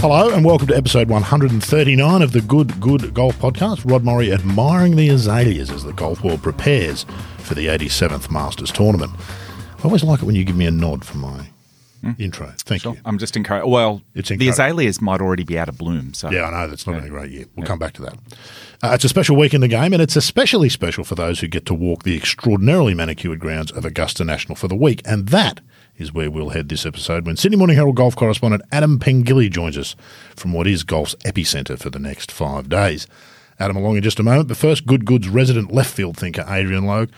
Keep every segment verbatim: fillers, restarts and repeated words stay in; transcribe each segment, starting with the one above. Hello and welcome to episode one thirty-nine of the Good Good Golf Podcast. Rod Murray admiring the azaleas as the golf world prepares for the eighty-seventh Masters Tournament. I always like it when you give me a nod for my mm. intro. Thank sure. you. I'm just encouraged. Well, it's the azaleas might already be out of bloom. So Yeah, I know. That's not yeah. been a great year. We'll yeah. come back to that. Uh, it's a special week in the game, and it's especially special for those who get to walk the extraordinarily manicured grounds of Augusta National for the week, and that is where we'll head this episode when Sydney Morning Herald golf correspondent Adam Pengilly joins us from what is golf's epicentre for the next five days. Adam, along in just a moment, but first, Good Good's resident left field thinker Adrian Logue.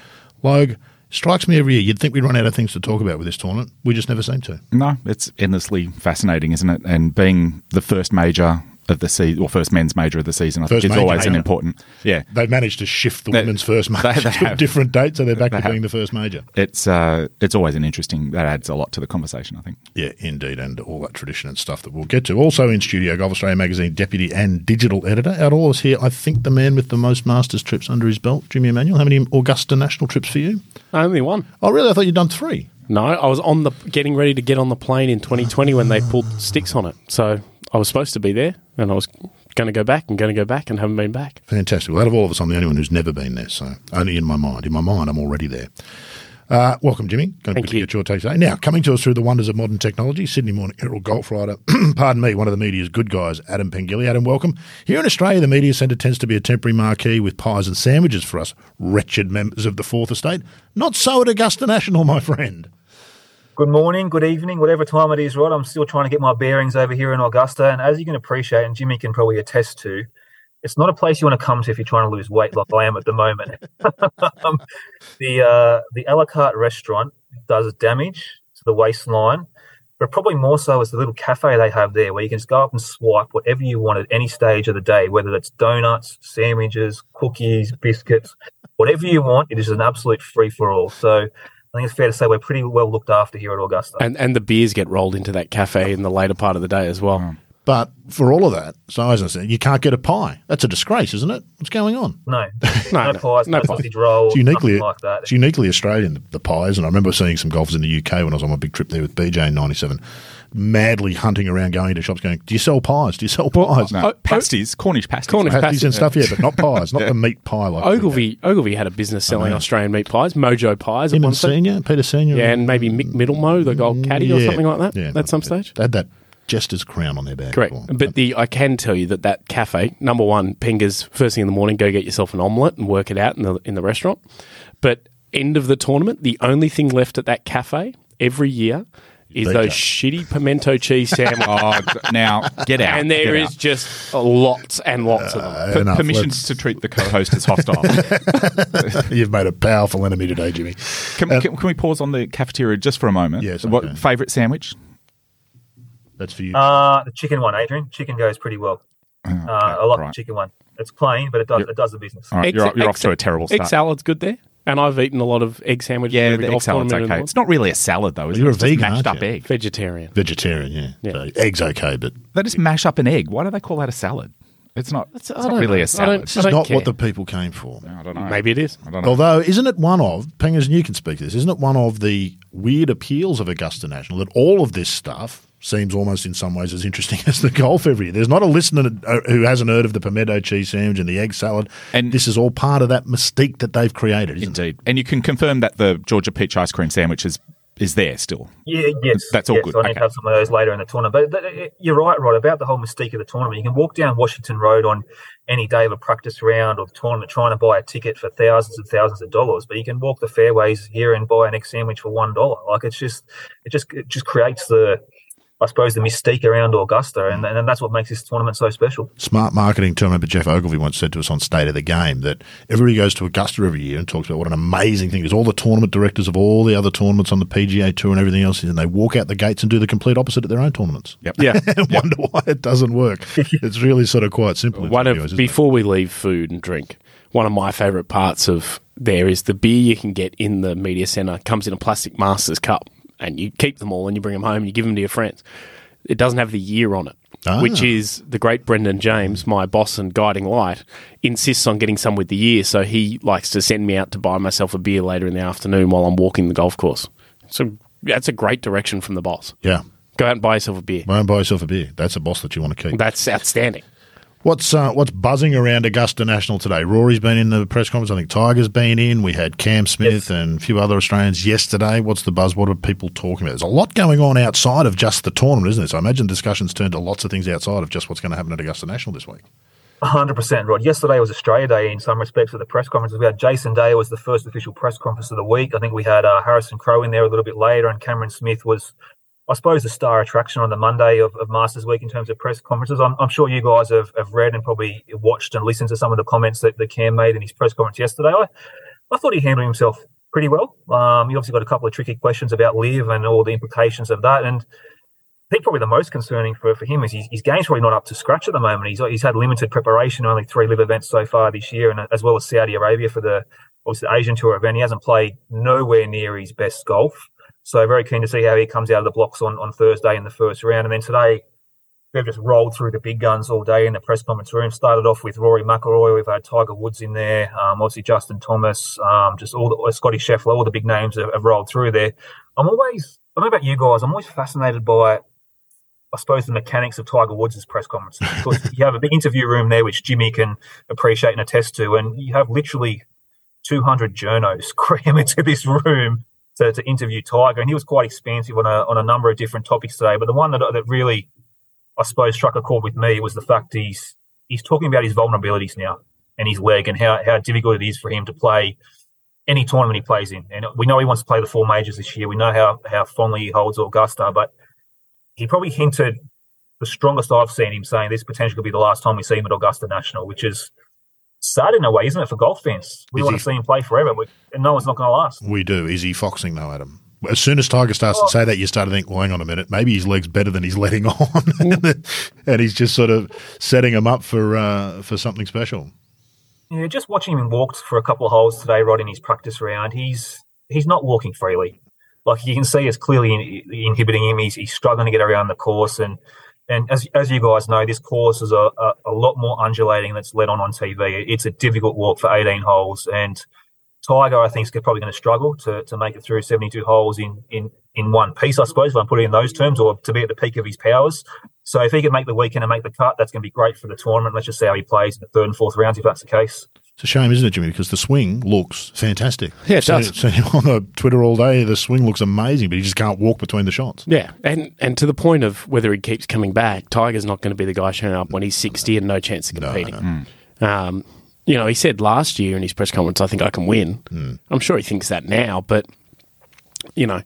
Logue, strikes me every year, you'd think we'd run out of things to talk about with this tournament. We just never seem to. No, it's endlessly fascinating, isn't it? And being the first major of the season, or first men's major of the season, I first think it's always an important. Yeah, they've managed to shift the they, women's first major they, they to a different date, so they're back they to have. being the first major. It's uh, it's always an interesting. That adds a lot to the conversation, I think. Yeah, indeed, and all that tradition and stuff that we'll get to. Also in studio, Golf Australia Magazine deputy and digital editor. Out of all of us here, I think the man with the most Masters trips under his belt, Jimmy Emanuel. How many Augusta National trips for you? Only one. Oh, really? I thought you'd done three. No, I was on the getting ready to get on the plane in twenty twenty when they pulled sticks on it. So I was supposed to be there, and I was going to go back and going to go back and haven't been back. Fantastic. Well, out of all of us, I'm the only one who's never been there, so only in my mind. In my mind, I'm already there. Uh, welcome, Jimmy. Going Thank to you. Get your take today. Now, coming to us through the wonders of modern technology, Sydney Morning Herald golf writer, pardon me, one of the media's good guys, Adam Pengilly. Adam, welcome. Here in Australia, the media centre tends to be a temporary marquee with pies and sandwiches for us, wretched members of the Fourth Estate. Not so at Augusta National, my friend. Good morning, good evening, whatever time it is, Rod. I'm still trying to get my bearings over here in Augusta. And as you can appreciate, and Jimmy can probably attest to, it's not a place you want to come to if you're trying to lose weight like I am at the moment. um, the uh, the a la carte restaurant does damage to the waistline, but probably more so is the little cafe they have there where you can just go up and swipe whatever you want at any stage of the day, whether that's donuts, sandwiches, cookies, biscuits, whatever you want. It is an absolute free-for-all. So I think it's fair to say we're pretty well looked after here at Augusta. And and the beers get rolled into that cafe in the later part of the day as well. Mm. But for all of that, so as I said, you can't get a pie. That's a disgrace, isn't it? What's going on? No. no, no pies, no, no sausage rolls, nothing like that. It's uniquely Australian, the, the pies. And I remember seeing some golfers in the U K when I was on my big trip there with B J in ninety-seven, madly hunting around, going to shops, going, do you sell pies? Do you sell pies? No. Oh, pasties, Cornish pasties. Cornish pasties, pasties and stuff, yeah, but not pies, not yeah. the meat pie. Like Ogilvy Ogilvy had a business selling Australian meat pies, Mojo Pies. Him and Senior, Peter Senior. Yeah, and maybe Mick Middlemore, the gold caddy yeah. or something like that yeah, at no, some stage. They had that jester's crown on their back. Correct. Form. But the I can tell you that that cafe, number one, Pengers, first thing in the morning, go get yourself an omelette and work it out in the in the restaurant. But end of the tournament, the only thing left at that cafe every year is Beaker. those shitty pimento cheese sandwiches. oh, now, get out. And there is out. just lots and lots uh, of them. P- permissions Let's... to treat the co-host as hostile. You've made a powerful enemy today, Jimmy. Can, um, can, can we pause on the cafeteria just for a moment? Yes. Okay. What favourite sandwich? That's for you. Uh, the chicken one, Adrian. Chicken goes pretty well. Uh, okay, I like right. the chicken one. It's plain, but it does, yep. it does the business. All right, egg, you're off, you're egg, off to a terrible start. Egg salad's good there. And I've eaten a lot of egg sandwiches. Yeah, the egg salad's okay. It's not really a salad, though, is well, it? You're it's a vegan, mashed up you? egg. Vegetarian. Vegetarian, yeah. yeah. So egg's okay, but they just mash up an egg. Why do they call that a salad? It's not, it's not really a salad. It's not care. what the people came for. No, I don't know. Maybe it is. I don't know. Although, isn't it one of, Pengers, and you can speak to this, isn't it one of the weird appeals of Augusta National that all of this stuff seems almost in some ways as interesting as the golf every year? There's not a listener who hasn't heard of the pimento cheese sandwich and the egg salad. And this is all part of that mystique that they've created, isn't indeed. it? Indeed. And you can confirm that the Georgia peach ice cream sandwich is, is there still. Yeah, yes. That's all yes, good. I need okay. to have some of those later in the tournament. But th- th- you're right, Rod, about the whole mystique of the tournament. You can walk down Washington Road on any day of a practice round or the tournament trying to buy a ticket for thousands and thousands of dollars, but you can walk the fairways here and buy an egg sandwich for one dollar. Like it's just, it just, it just creates the, I suppose, the mystique around Augusta, and, and that's what makes this tournament so special. Smart marketing term, but Jeff Ogilvy once said to us on State of the Game that everybody goes to Augusta every year and talks about what an amazing thing it is. All the tournament directors of all the other tournaments on the P G A Tour and everything else, and they walk out the gates and do the complete opposite at their own tournaments. Yep. Yeah. and yep. wonder why it doesn't work. It's really sort of quite simple. One of, ways, before it? we leave food and drink, one of my favourite parts of there is the beer you can get in the media centre comes in a plastic Masters cup. And you keep them all and you bring them home and you give them to your friends. It doesn't have the year on it, ah. which is the great Brendan James, my boss and guiding light, insists on getting some with the year. So he likes to send me out to buy myself a beer later in the afternoon while I'm walking the golf course. So that's a great direction from the boss. Yeah. Go out and buy yourself a beer. Go and buy yourself a beer. That's a boss that you want to keep. That's outstanding. What's uh, what's buzzing around Augusta National today? Rory's been in the press conference. I think Tiger's been in. We had Cam Smith yep. and a few other Australians yesterday. What's the buzz? What are people talking about? There's a lot going on outside of just the tournament, isn't there? So I imagine discussions turned to lots of things outside of just what's going to happen at Augusta National this week. one hundred percent, Rod. Yesterday was Australia Day in some respects at the press conferences. We had Jason Day was the first official press conference of the week. I think we had uh, Harrison Crow in there a little bit later, and Cameron Smith was, I suppose, the star attraction on the Monday of, of Masters Week in terms of press conferences. I'm, I'm sure you guys have, have read and probably watched and listened to some of the comments that, that Cam made in his press conference yesterday. I, I thought he handled himself pretty well. Um, he obviously got a couple of tricky questions about Liv and all the implications of that. And I think probably the most concerning for, for him is his, his game's probably not up to scratch at the moment. He's he's had limited preparation, only three live events so far this year, and as well as Saudi Arabia for the, obviously the Asian Tour event. He hasn't played nowhere near his best golf. So very keen to see how he comes out of the blocks on, on Thursday in the first round. And then today, they've just rolled through the big guns all day in the press conference room. Started off with Rory McIlroy. We've had Tiger Woods in there. Um, obviously, Justin Thomas, um, just all the, Scotty Scheffler, all the big names have, have rolled through there. I'm always, I don't know about you guys, I'm always fascinated by, I suppose, the mechanics of Tiger Woods' press conferences. Because you have a big interview room there, which Jimmy can appreciate and attest to. And you have literally two hundred journos cram into this room To, to interview Tiger, and he was quite expansive on a on a number of different topics today. But the one that that really, I suppose, struck a chord with me was the fact he's he's talking about his vulnerabilities now and his leg and how, how difficult it is for him to play any tournament he plays in. And we know he wants to play the four majors this year. We know how how fondly he holds Augusta, but he probably hinted, the strongest I've seen him saying, this potentially could be the last time we see him at Augusta National, which is sad in a way, isn't it, for golf fans? We is want he, to see him play forever, we, and no one's not going to last. We do. Is he foxing though, Adam? As soon as Tiger starts oh. to say that, you start to think, well, hang on a minute, maybe his leg's better than he's letting on, and he's just sort of setting him up for uh, for something special. Yeah, just watching him walk for a couple of holes today, Rod, in his practice round, he's he's not walking freely. Like you can see, it's clearly in, inhibiting him. He's, he's struggling to get around the course, and. And as as you guys know, this course is a, a, a lot more undulating than it's let on on T V. It's a difficult walk for eighteen holes. And Tiger, I think, is probably going to struggle to, to make it through seventy-two holes in, in, in one piece, I suppose, if I'm putting it in those terms, or to be at the peak of his powers. So if he can make the weekend and make the cut, that's going to be great for the tournament. Let's just see how he plays in the third and fourth rounds, if that's the case. It's a shame, isn't it, Jimmy? Because the swing looks fantastic. Yeah, it does. I've seen him on the Twitter all day. The swing looks amazing, but he just can't walk between the shots. Yeah, and and to the point of whether he keeps coming back, Tiger's not going to be the guy showing up when he's sixty and no chance of competing. No, no. Um, you know, he said last year in his press conference, I think I can win. Mm. I'm sure he thinks that now, but, you know,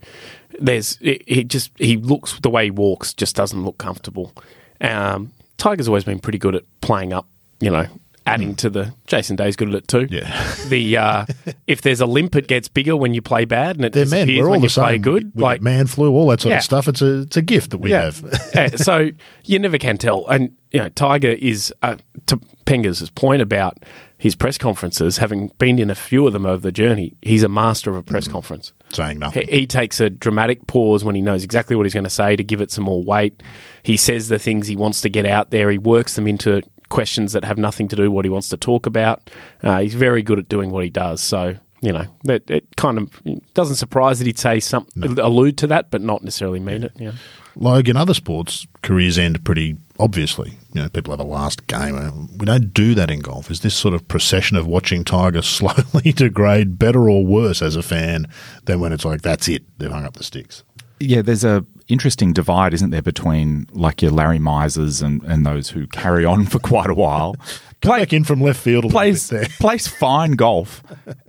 there's he just he looks, the way he walks just doesn't look comfortable. Um, Tiger's always been pretty good at playing up, you know, adding to the Jason Day's good at it too. Yeah. The uh, if there's a limp, it gets bigger when you play bad, and it disappears men, we're all when the you same. Play good. We like man flu, all that sort yeah. of stuff. It's a it's a gift that we yeah. have. yeah. So you never can tell. And you know, Tiger is uh, to Penga's point about his press conferences, having been in a few of them over the journey, he's a master of a press mm. conference. Saying nothing. He, he takes a dramatic pause when he knows exactly what he's going to say to give it some more weight. He says the things he wants to get out there. He works them into questions that have nothing to do with what he wants to talk about. Uh, he's very good at doing what he does. So, you know, it, it kind of doesn't surprise that he'd say some, no. allude to that, but not necessarily mean yeah. it. Yeah. Logue, in other sports, careers end pretty obviously. You know, people have a last game. We don't do that in golf. Is this sort of procession of watching Tiger slowly degrade better or worse as a fan than when it's like, that's it, they've hung up the sticks? Yeah, there's a interesting divide, isn't there, between like your Larry Misers and, and those who carry on for quite a while. Play, back in from left field a plays, bit there. Plays fine golf,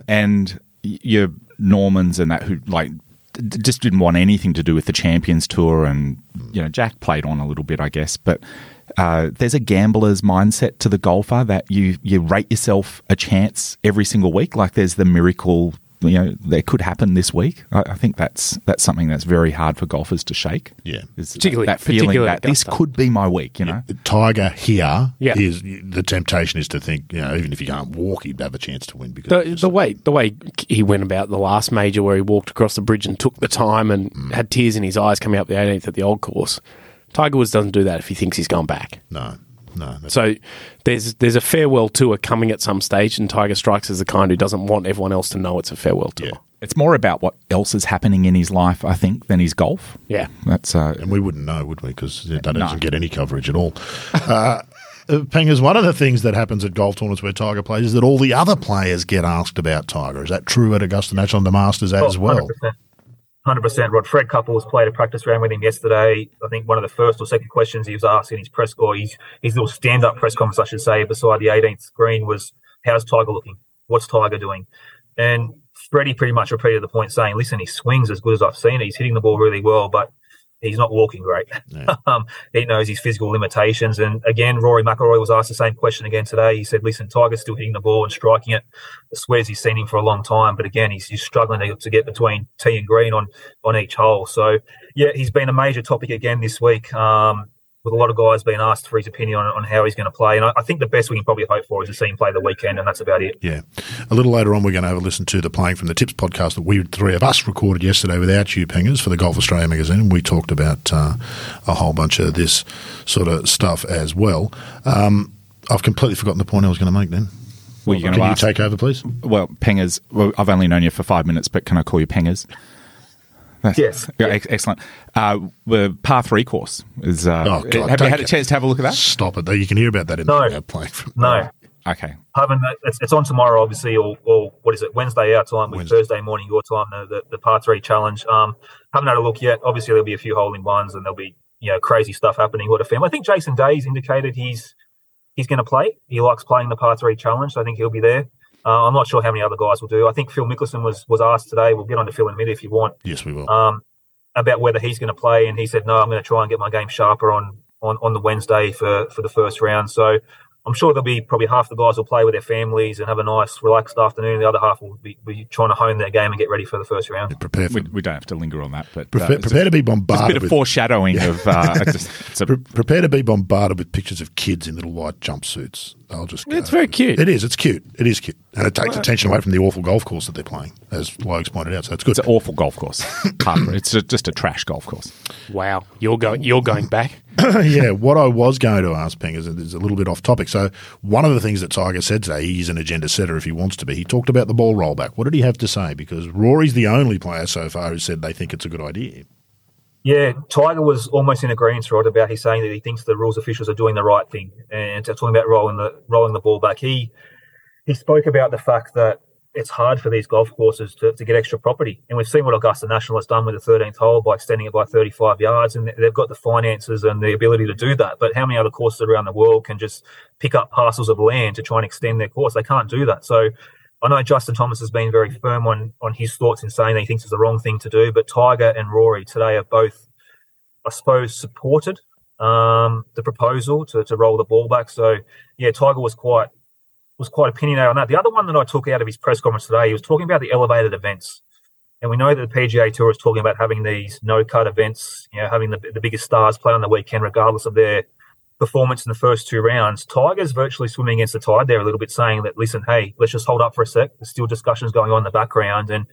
and your Normans and that who like d- just didn't want anything to do with the Champions Tour, and you know, Jack played on a little bit, I guess, but uh, there's a gambler's mindset to the golfer that you you rate yourself a chance every single week. Like there's the miracle. You know, that could happen this week. I, I think that's that's something that's very hard for golfers to shake. Yeah, particularly that, that feeling particularly that this could be my week. You know, yeah, Tiger here yeah. is the temptation is to think, you know, even if you can't walk, he'd have a chance to win. Because the, the way the way he went about the last major, where he walked across the bridge and took the time and mm. had tears in his eyes coming up the eighteenth at the old course, Tiger Woods doesn't do that if he thinks he's gone back. No. No, so there's there's a farewell tour coming at some stage, and Tiger strikes as the kind who doesn't want everyone else to know it's a farewell tour. Yeah. It's more about what else is happening in his life, I think, than his golf. Yeah. that's uh, And we wouldn't know, would we? Because that no. doesn't get any coverage at all. Uh, Pengilly, one of the things that happens at golf tournaments where Tiger plays is that all the other players get asked about Tiger. Is that true at Augusta National and the Masters oh, as well? one hundred percent. one hundred percent. Rod, Fred Couples played a practice round with him yesterday. I think one of the first or second questions he was asked in his press, or his, his little stand-up press conference, I should say, beside the eighteenth green was, how's Tiger looking? What's Tiger doing? And Freddie pretty much repeated the point saying, listen, he swings as good as I've seen. He's hitting the ball really well, but he's not walking great. Yeah. um, he knows his physical limitations. And, again, Rory McIlroy was asked the same question again today. He said, listen, Tiger's still hitting the ball and striking it. I swear he's seen him for a long time. But, again, he's, he's struggling to, to get between tee and green on, on each hole. So, yeah, he's been a major topic again this week. Um with a lot of guys being asked for his opinion on, on how he's going to play. And I, I think the best we can probably hope for is to see him play the weekend, and that's about it. Yeah. A little later on, we're going to have a listen to the Playing from the Tips podcast that we three of us recorded yesterday without you, Pengers, for the Golf Australia Magazine. And we talked about uh, a whole bunch of this sort of stuff as well. Um, I've completely forgotten the point I was going to make then. Well, well, you're can you ask, take over, please? Well, Pengers, well, I've only known you for five minutes, but can I call you Pengers? Yes. Yeah, yeah. Excellent. Uh, the par three course is. Uh, oh, God, have you had a chance to have a look at that? Stop it, though. You can hear about that in no, the playing. No. Okay. Haven't, it's, it's on tomorrow, obviously, or, or what is it, Wednesday our time, with Wednesday. Thursday morning your time, the, the, the par three challenge. Um, haven't had a look yet. Obviously, there'll be a few hole in ones and there'll be you know crazy stuff happening. What a family. I think Jason Day's indicated he's he's going to play. He likes playing the par three challenge, so I think he'll be there. Uh, I'm not sure how many other guys will do. I think Phil Mickelson was was asked today. We'll get on to Phil in a minute if you want. Yes, we will. Um, about whether he's going to play, and he said, no, I'm going to try and get my game sharper on, on, on the Wednesday for, for the first round. So I'm sure there'll be probably half the guys will play with their families and have a nice, relaxed afternoon. The other half will be, be trying to hone their game and get ready for the first round. Yeah, prepare. For, we, we don't have to linger on that. but Prepare, uh, prepare a, to be bombarded with... a bit of with, foreshadowing yeah. of... Uh, just, it's a, Pre- prepare to be bombarded with pictures of kids in little white jumpsuits. I'll just go. It's very cute. It is. It's cute. It is cute. And it takes well, attention away from the awful golf course that they're playing, as Logue's pointed out. So it's good. It's an awful golf course. It's a, just a trash golf course. Wow. You're going, you're going back. Yeah. What I was going to ask, Peng, is, is a little bit off topic. So one of the things that Tiger said today, he's an agenda setter if he wants to be. He talked about the ball rollback. What did he have to say? Because Rory's the only player so far who said they think it's a good idea. Yeah, Tiger was almost in agreement, Rod, about his saying that he thinks the rules officials are doing the right thing and talking about rolling the rolling the ball back. He he spoke about the fact that it's hard for these golf courses to, to get extra property. And we've seen what Augusta National has done with the thirteenth hole by extending it by thirty-five yards, and they've got the finances and the ability to do that. But how many other courses around the world can just pick up parcels of land to try and extend their course? They can't do that. So I know Justin Thomas has been very firm on, on his thoughts in saying that he thinks it's the wrong thing to do, but Tiger and Rory today have both, I suppose, supported um, the proposal to, to roll the ball back. So, yeah, Tiger was quite was quite opinionated on that. The other one that I took out of his press conference today, he was talking about the elevated events. And we know that the P G A Tour is talking about having these no-cut events, you know, having the, the biggest stars play on the weekend regardless of their performance in the first two rounds. Tiger's virtually swimming against the tide there a little bit, saying that, listen, hey, let's just hold up for a sec. There's still discussions going on in the background. And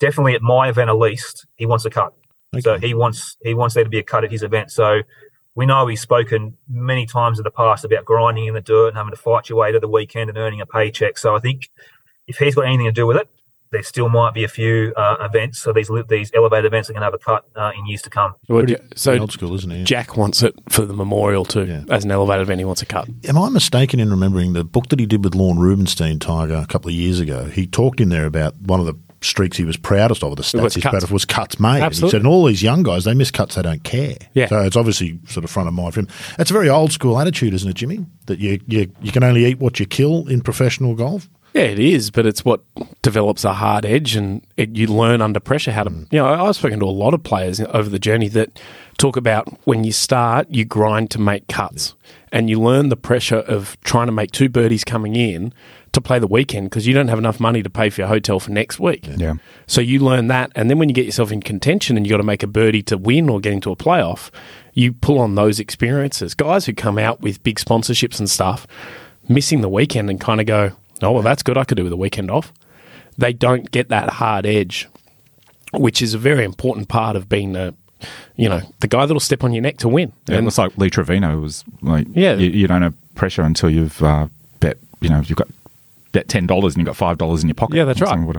definitely at my event, at least, he wants a cut. Okay. So he wants he wants there to be a cut at his event. So we know he's spoken many times in the past about grinding in the dirt and having to fight your way to the weekend and earning a paycheck. So I think if he's got anything to do with it, there still might be a few uh, events. So these these elevated events are going to have a cut uh, in years to come. Pretty, so old school, isn't it? Yeah. Jack wants it for the memorial too, yeah. As an elevated event. He wants a cut. Am I mistaken in remembering the book that he did with Lorne Rubinstein, Tiger, a couple of years ago? He talked in there about one of the streaks he was proudest of, the stats he's proud of, was cuts made. Absolutely. He said, and all these young guys, they miss cuts, they don't care. Yeah. So it's obviously sort of front of mind for him. That's a very old school attitude, isn't it, Jimmy? That you you, you can only eat what you kill in professional golf. Yeah, it is, but it's what develops a hard edge, and it, you learn under pressure how to – you know, I was speaking to a lot of players over the journey that talk about when you start, you grind to make cuts, and you learn the pressure of trying to make two birdies coming in to play the weekend because you don't have enough money to pay for your hotel for next week. Yeah. So you learn that, and then when you get yourself in contention and you got to make a birdie to win or get into a playoff, you pull on those experiences. Guys who come out with big sponsorships and stuff, missing the weekend and kind of go – oh, well, that's good. I could do with a weekend off. They don't get that hard edge, which is a very important part of being a, you know, the guy that'll step on your neck to win. Yeah, and it's like Lee Trevino was like, yeah, you, you don't have pressure until you've uh, bet, you know, you've got ten dollars and you got five dollars in your pocket. Yeah, that's right.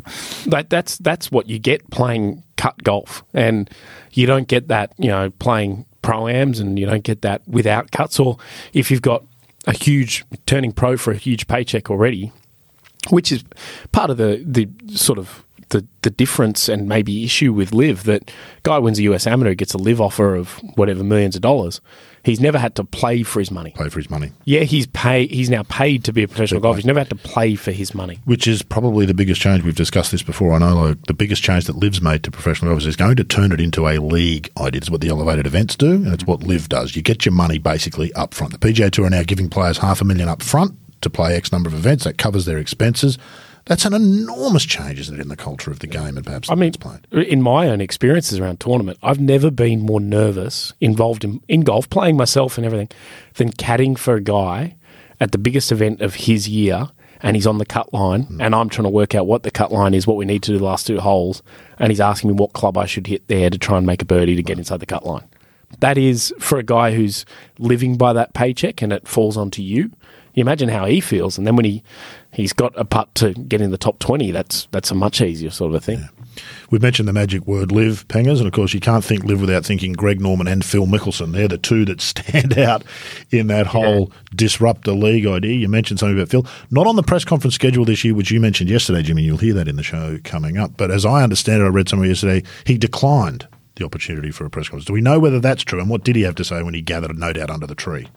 That, that's that's what you get playing cut golf. And you don't get that, you know, playing pro-ams, and you don't get that without cuts. Or if you've got a huge turning pro for a huge paycheck already, which is part of the, the sort of the, the difference and maybe issue with Liv, that guy wins a U S amateur, gets a Liv offer of whatever millions of dollars. He's never had to play for his money. Play for his money. Yeah, he's pay. He's now paid to be a professional golfer. He's never had to play for his money. Which is probably the biggest change. We've discussed this before. I know like, the biggest change that Liv's made to professional golfers is going to turn it into a league idea. It's what the elevated events do, and it's what Liv does. You get your money basically up front. The P G A Tour are now giving players half a million up front to play X number of events. That covers their expenses. That's an enormous change, isn't it, in the culture of the game and perhaps I mean, played. In my own experiences around tournament, I've never been more nervous involved in, in golf, playing myself and everything, than caddying for a guy at the biggest event of his year, and he's on the cut line, mm. and I'm trying to work out what the cut line is, what we need to do the last two holes, and he's asking me what club I should hit there to try and make a birdie to right. get inside the cut line. That is, for a guy who's living by that paycheck and it falls onto you, you imagine how he feels. And then when he, he's got a putt to get in the top twenty, that's that's a much easier sort of a thing. Yeah. We've mentioned the magic word Liv, Pengers, and of course you can't think Liv without thinking Greg Norman and Phil Mickelson. They're the two that stand out in that whole yeah. disrupt the league idea. You mentioned something about Phil. Not on the press conference schedule this year, which you mentioned yesterday, Jimmy. You'll hear that in the show coming up. But as I understand it, I read somewhere yesterday, he declined the opportunity for a press conference. Do we know whether that's true? And what did he have to say when he gathered a no doubt under the tree?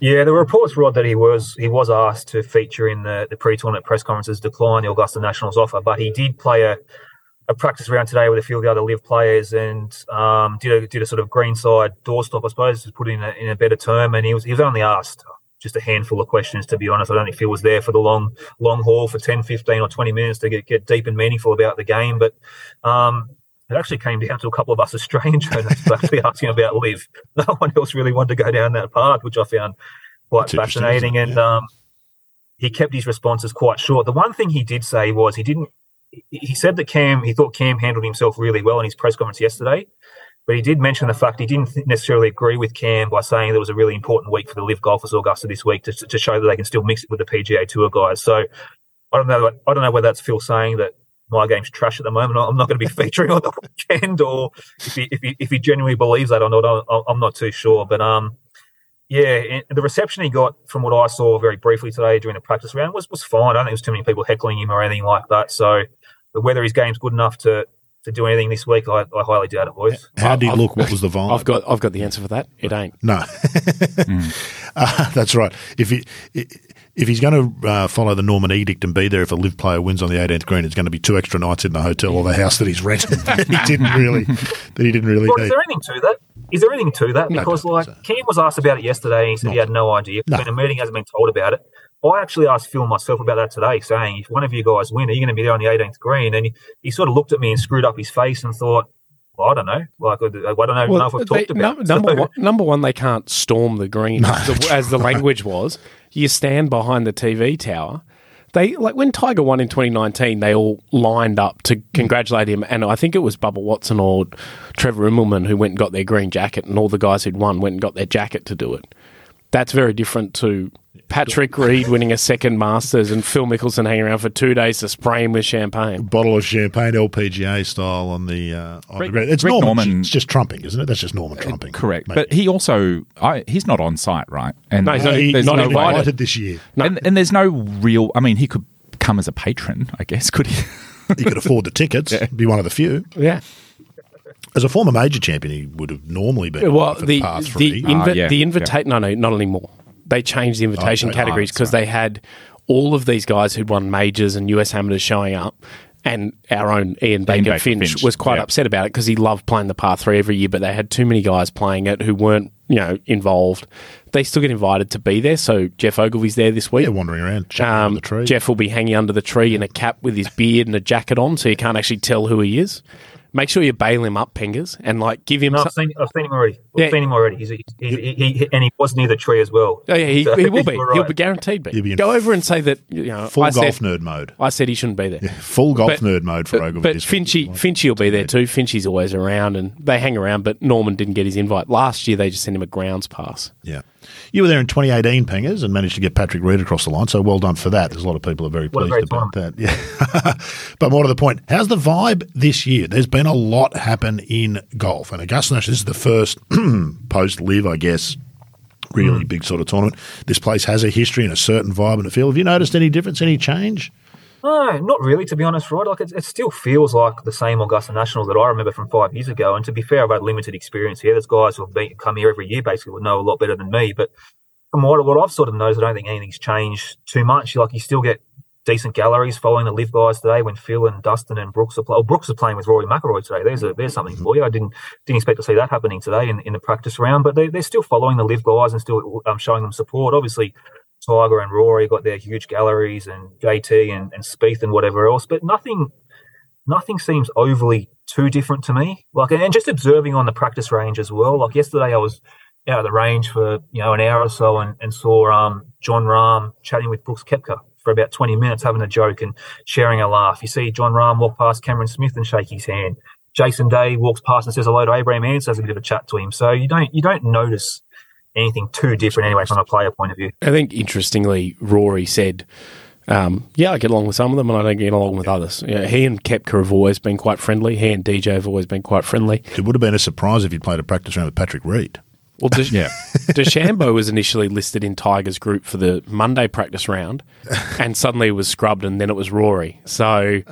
Yeah, there were reports, Rod, that he was he was asked to feature in the, the pre-tournament press conferences, decline the Augusta National's offer, but he did play a, a practice round today with a few of the other Liv players and um, did a did a sort of greenside doorstop, I suppose, to put in a, in a better term. And he was he was only asked just a handful of questions, to be honest. I don't think Phil was there for the long long haul for ten, fifteen or twenty minutes to get, get deep and meaningful about the game. But um, it actually came down to a couple of us Australian journalists actually asking about Liv. No one else really wanted to go down that path, which I found quite That's fascinating. And yeah. um, he kept his responses quite short. The one thing he did say was he didn't – he said that Cam – he thought Cam handled himself really well in his press conference yesterday, but he did mention the fact he didn't necessarily agree with Cam by saying there was a really important week for the Liv golfers Augusta this week to, to show that they can still mix it with the P G A Tour guys. So I don't know, I don't know whether that's Phil saying that my game's trash at the moment. I'm not going to be featuring on the weekend, or if he, if he, if he genuinely believes that or not, I'm not too sure. But um, yeah, the reception he got from what I saw very briefly today during the practice round was was fine. I don't think there was too many people heckling him or anything like that. So whether his game's good enough to, to do anything this week, I, I highly doubt it, boys. How did he look? What was the vibe? I've got I've got the answer for that. It ain't. No. mm. uh, that's right. If he. It, If he's going to uh, follow the Norman Edict and be there if a Liv player wins on the eighteenth green, it's going to be two extra nights in the hotel or the house that he's rented that he didn't really, that he didn't really well, need. Is there anything to that? Is there anything to that? Because no, like so. Cam was asked about it yesterday and he said Not, he had no idea. No. When a meeting hasn't been told about it. I actually asked Phil myself about that today, saying, if one of you guys win, are you going to be there on the eighteenth green? And he, he sort of looked at me and screwed up his face and thought, well, I don't know. Like, I don't know, well, know if I've they, talked about it. Number, so. one, number one, they can't storm the green no, as, the, as the language was. You stand behind the T V tower. They like when Tiger won in twenty nineteen, they all lined up to congratulate him. And I think it was Bubba Watson or Trevor Immelman who went and got their green jacket, and all the guys who'd won went and got their jacket to do it. That's very different to Patrick Reed winning a second Masters and Phil Mickelson hanging around for two days to spray him with champagne. A bottle of champagne, L P G A style on the uh, – it's Rick Norman, Norman. It's just trumping, isn't it? That's just Norman trumping. Uh, correct. Maybe. But he also – he's not on site, right? And no, he's not, he, there's not no invited way. This year. No. And, and there's no real – I mean, he could come as a patron, I guess, could he? He could afford the tickets, yeah. Be one of the few. Yeah. As a former major champion, he would have normally been well, for the, the past three. The, invi- uh, yeah, the invitation yeah. – no, no, not anymore. They changed the invitation oh, they categories because they had all of these guys who'd won majors and U S amateurs showing up, and our own Ian Baker-Finch was quite yeah. upset about it because he loved playing the par three every year, but they had too many guys playing it who weren't, you know, involved. They still get invited to be there. So Jeff Ogilvy's there this week. They're wandering around. Um, the tree. Jeff will be hanging under the tree in a cap with his beard and a jacket on, so you can't actually tell who he is. Make sure you bail him up, Pengers, and like give him. No, some- I've, seen, I've seen him already. I've yeah. seen him already. He's, he, he, he, he, and he was near the tree as well. Oh yeah, he, so he will be. Right. He'll be guaranteed. Be. He'll be Go over and say that. You know, full I golf said, nerd mode. I said he shouldn't be there. Yeah, full golf but, nerd mode for Ogilvy. But Finchie, Finchie will be there too. Finchie's always around, and they hang around. But Norman didn't get his invite last year. They just sent him a grounds pass. Yeah. You were there in twenty eighteen, Pengers, and managed to get Patrick Reed across the line, so well done for that. There's a lot of people who are very what pleased about time. that. Yeah. But more to the point, how's the vibe this year? There's been a lot happen in golf, and Augusta National, this is the first post-live, I guess, really mm. big sort of tournament. This place has a history and a certain vibe and a feel. Have you noticed any difference, any change? No, not really, to be honest, Rod. Like it, it still feels like the same Augusta National that I remember from five years ago. And to be fair, I've had limited experience here. There's guys who have been, come here every year basically would know a lot better than me. But from what, what I've sort of noticed, I don't think anything's changed too much. Like you still get decent galleries following the live guys today when Phil and Dustin and Brooks are playing. Oh, Brooks are playing with Rory McIlroy today. There's a, there's something for you. I didn't didn't expect to see that happening today in, in the practice round. But they, they're still following the live guys and still um, showing them support, obviously. Tiger and Rory got their huge galleries, and J T and, and Spieth and whatever else, but nothing, nothing seems overly too different to me. Like, and just observing on the practice range as well. Like yesterday, I was out of the range for you know an hour or so, and, and saw um, John Rahm chatting with Brooks Koepka for about twenty minutes, having a joke and sharing a laugh. You see John Rahm walk past Cameron Smith and shake his hand. Jason Day walks past and says hello to Abraham Ansel, has a bit of a chat to him. So you don't you don't notice anything too different anyway from a player point of view. I think, interestingly, Rory said, um, yeah, I get along with some of them and I don't get along with others. You know, he and Koepka have always been quite friendly. He and D J have always been quite friendly. It would have been a surprise if you played a practice round with Patrick Reed. Well, De- yeah. DeChambeau was initially listed in Tiger's group for the Monday practice round and suddenly it was scrubbed and then it was Rory. So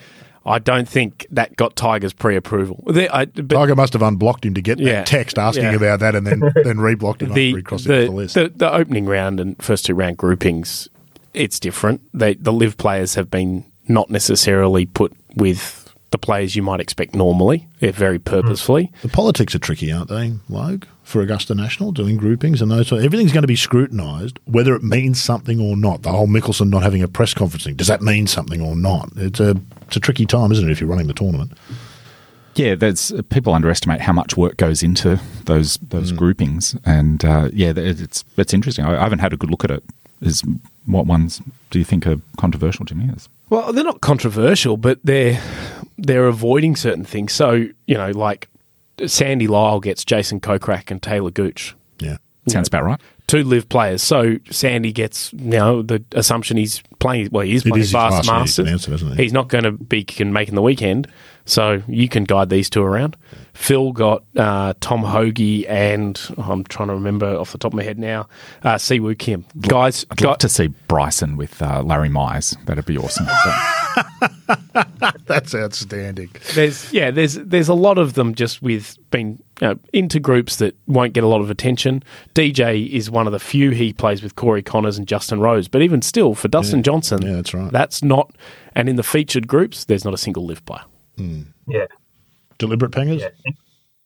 I don't think that got Tiger's pre-approval. There, I, but, Tiger must have unblocked him to get yeah, that text asking yeah. about that and then, then re-blocked him the, after he the, the list. The, the opening round and first two round groupings, it's different. They, the live players have been not necessarily put with the players you might expect normally, very purposefully. The politics are tricky, aren't they, Logue, for Augusta National, doing groupings and those sort of, everything's going to be scrutinised, whether it means something or not. The whole Mickelson not having a press conference thing, does that mean something or not? It's a It's a tricky time, isn't it, if you're running the tournament? Yeah, there's people underestimate how much work goes into those those mm. groupings, and uh, yeah, it's it's interesting. I, I haven't had a good look at it. Is what ones do you think are controversial, Jimmy? Well, they're not controversial, but they're they're avoiding certain things. So you know, like Sandy Lyle gets Jason Kokrak and Taylor Gooch. Yeah, sounds about right. Two live players. So Sandy gets, you know, the assumption he's playing, well, he is playing his vast Masters. Answer, isn't he? He's not going to be can making the weekend. So you can guide these two around. Phil got uh, Tom Hoagie and oh, I'm trying to remember off the top of my head now, uh, Siwoo Kim. Guys, I'd got, love to see Bryson with uh, Larry Myers. That'd be awesome. That's outstanding. There's yeah, there's there's a lot of them just with being you know, into groups that won't get a lot of attention. D J is one of the few. He plays with Corey Connors and Justin Rose, but even still, for Dustin yeah. Johnson, yeah, that's right. That's not. And in the featured groups, there's not a single live player. Mm. Yeah, deliberate Pengers. Yeah.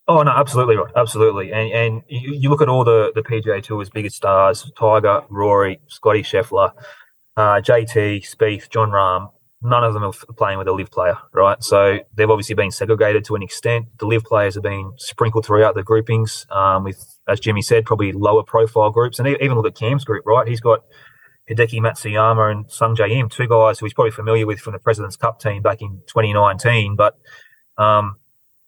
Oh no, absolutely right, absolutely. And and you, you look at all the the P G A Tour's biggest stars: Tiger, Rory, Scotty Scheffler, uh, J T, Spieth, John Rahm. None of them are playing with a live player, right? So they've obviously been segregated to an extent. The live players have been sprinkled throughout the groupings um, with, as Jimmy said, probably lower profile groups. And even look at Cam's group, right? He's got Hideki Matsuyama and Sung Jae Im, two guys who he's probably familiar with from the President's Cup team back in twenty nineteen. But um,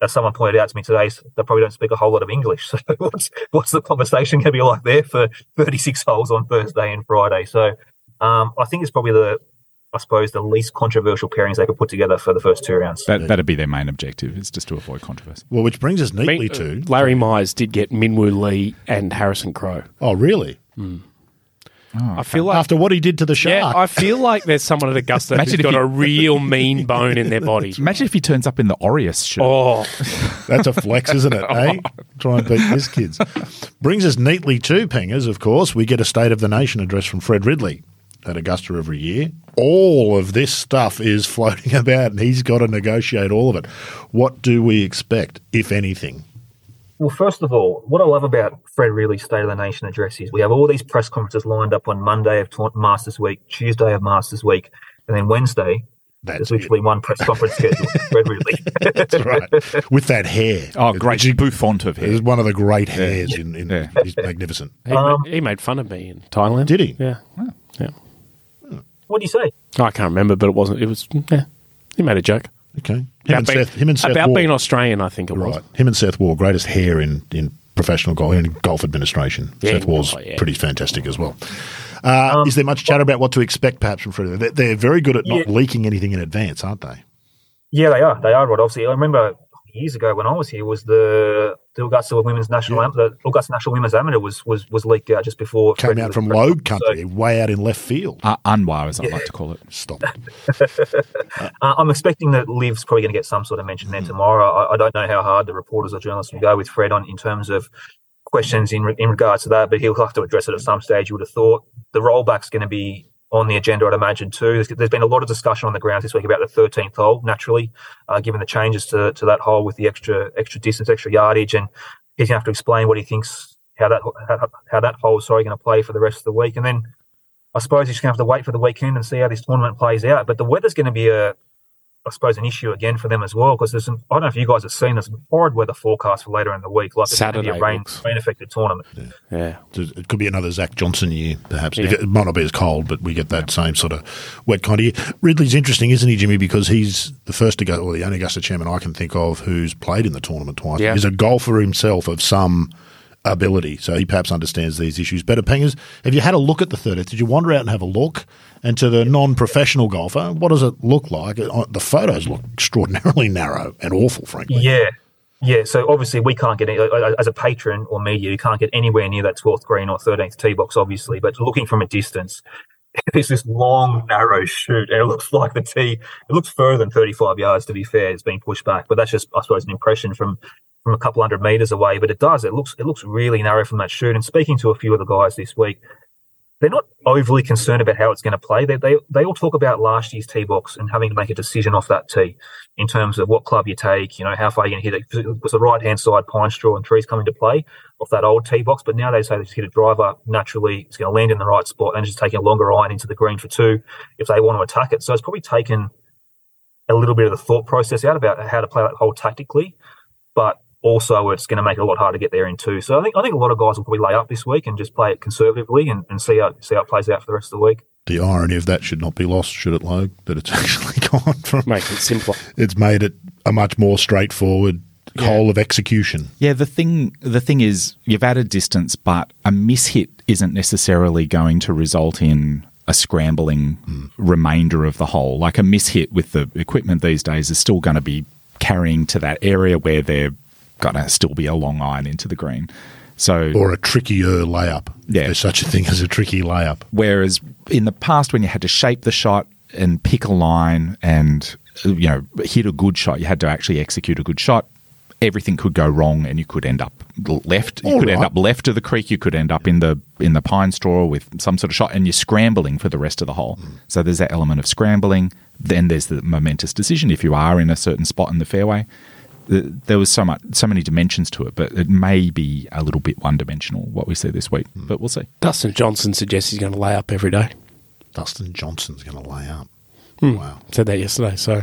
as someone pointed out to me today, they probably don't speak a whole lot of English. So what's, what's the conversation going to be like there for thirty-six holes on Thursday and Friday? So um, I think it's probably the... I suppose, the least controversial pairings they could put together for the first two rounds. That, that'd be their main objective, is just to avoid controversy. Well, which brings us neatly Min- to... Larry Myers did get Minwoo Lee and Harrison Crow. Oh, really? Mm. Oh, I feel like, after what he did to the shark. Yeah, I feel like there's someone at Augusta who's got he, a real mean bone in their body. Imagine if he turns up in the Aureus shirt. Oh, that's a flex, isn't it, eh? Try and beat his kids. Brings us neatly to, Pengers, of course. We get a State of the Nation address from Fred Ridley at Augusta every year. All of this stuff is floating about and he's got to negotiate all of it. What do we expect, if anything? Well, first of all, what I love about Fred Ridley's State of the Nation address is we have all these press conferences lined up on Monday of Masters Week, Tuesday of Masters Week, and then Wednesday That's There's literally it. one press conference schedule. Fred Ridley. That's right. With that hair. Oh, great. Bouffant font of hair. It's one of the great hairs. Yeah. In, in, yeah. He's magnificent. He, um, made, he made fun of me in Thailand. Did he? Yeah. Oh. Yeah. What did you say? Oh, I can't remember, but it wasn't. It was, yeah. He made a joke. Okay. Him about, and Seth, him and Seth about War. being Australian, I think it right. was. Him and Seth War, greatest hair in, in professional golf, in golf administration. Yeah, Seth War's oh, yeah. pretty fantastic as well. Uh, um, is there much chatter about what to expect, perhaps, from Fred? They're, they're very good at not yeah. leaking anything in advance, aren't they? Yeah, they are. They are, Rod. Obviously, I remember years ago when I was here was the, the Augusta Women's National, yeah. the Augusta National Women's Amateur was was was leaked out just before came Fred out from Logue country, so, way out in left field. Uh, Unwar, as I yeah. like to call it. Stop. uh, I'm expecting that Liv's probably going to get some sort of mention there mm. tomorrow. I, I don't know how hard the reporters or journalists will go with Fred on in terms of questions in in regards to that, but he'll have to address it at some stage, you would have thought. The rollback's going to be on the agenda, I'd imagine, too. There's, there's been a lot of discussion on the grounds this week about the thirteenth hole, naturally, uh, given the changes to to that hole with the extra extra distance, extra yardage, and he's going to have to explain what he thinks, how that how, how that hole, sorry, going to play for the rest of the week. And then I suppose he's just going to have to wait for the weekend and see how this tournament plays out. But the weather's going to be a... I suppose an issue again for them as well, because there's some, I don't know if you guys have seen this horrid weather forecast for later in the week, like Saturday, a rain, rain affected tournament. Yeah. yeah, it could be another Zach Johnson year, perhaps. Yeah. It might not be as cold, but we get that yeah. same sort of wet kind of year. Ridley's interesting, isn't he, Jimmy? Because he's the first Augusta, or the only Augusta chairman I can think of who's played in the tournament twice. Yeah. He's a golfer himself of some ability, so he perhaps understands these issues better. Pengers, have you had a look at the thirtieth? Did you wander out and have a look? And to the non-professional golfer, what does it look like? The photos look extraordinarily narrow and awful, frankly. Yeah, yeah. So obviously we can't get, any, as a patron or media, you can't get anywhere near that twelfth green or thirteenth tee box, obviously. But looking from a distance, there's this long, narrow shoot, and it looks like the tee. It looks further than thirty-five yards, to be fair. It's been pushed back, but that's just, I suppose, an impression from. from a couple hundred metres away, but it does. It looks it looks really narrow from that shoot. And speaking to a few of the guys this week, they're not overly concerned about how it's going to play. They they, they all talk about last year's tee box and having to make a decision off that tee in terms of what club you take, you know, how far you're going to hit it. It was the right-hand side, pine straw and trees come into play off that old tee box, but now they say they just hit a driver naturally. It's going to land in the right spot and just taking a longer iron into the green for two if they want to attack it. So it's probably taken a little bit of the thought process out about how to play that hole tactically, but also it's going to make it a lot harder to get there in too. So I think I think a lot of guys will probably lay up this week and just play it conservatively and, and see how see how it plays out for the rest of the week. The irony of that should not be lost, should it, Logue? That it's actually gone from... Make it simpler. It's made it a much more straightforward yeah. hole of execution. Yeah, the thing the thing is you've added distance, but a mishit isn't necessarily going to result in a scrambling mm. remainder of the hole. Like a mishit with the equipment these days is still going to be carrying to that area where they're going to still be a long iron into the green. So, or a trickier layup. Yeah. There's such a thing as a tricky layup. Whereas in the past when you had to shape the shot and pick a line and, you know, hit a good shot, you had to actually execute a good shot. Everything could go wrong and you could end up left. You All could right. end up left of the creek. You could end up in the in the pine straw with some sort of shot and you're scrambling for the rest of the hole. Mm. So there's that element of scrambling. Then there's the momentous decision if you are in a certain spot in the fairway. There was so much, so many dimensions to it, but it may be a little bit one-dimensional, what we see this week, but we'll see. Dustin Johnson suggests he's going to lay up every day. Dustin Johnson's going to lay up. Hmm. Wow. Said that yesterday, so.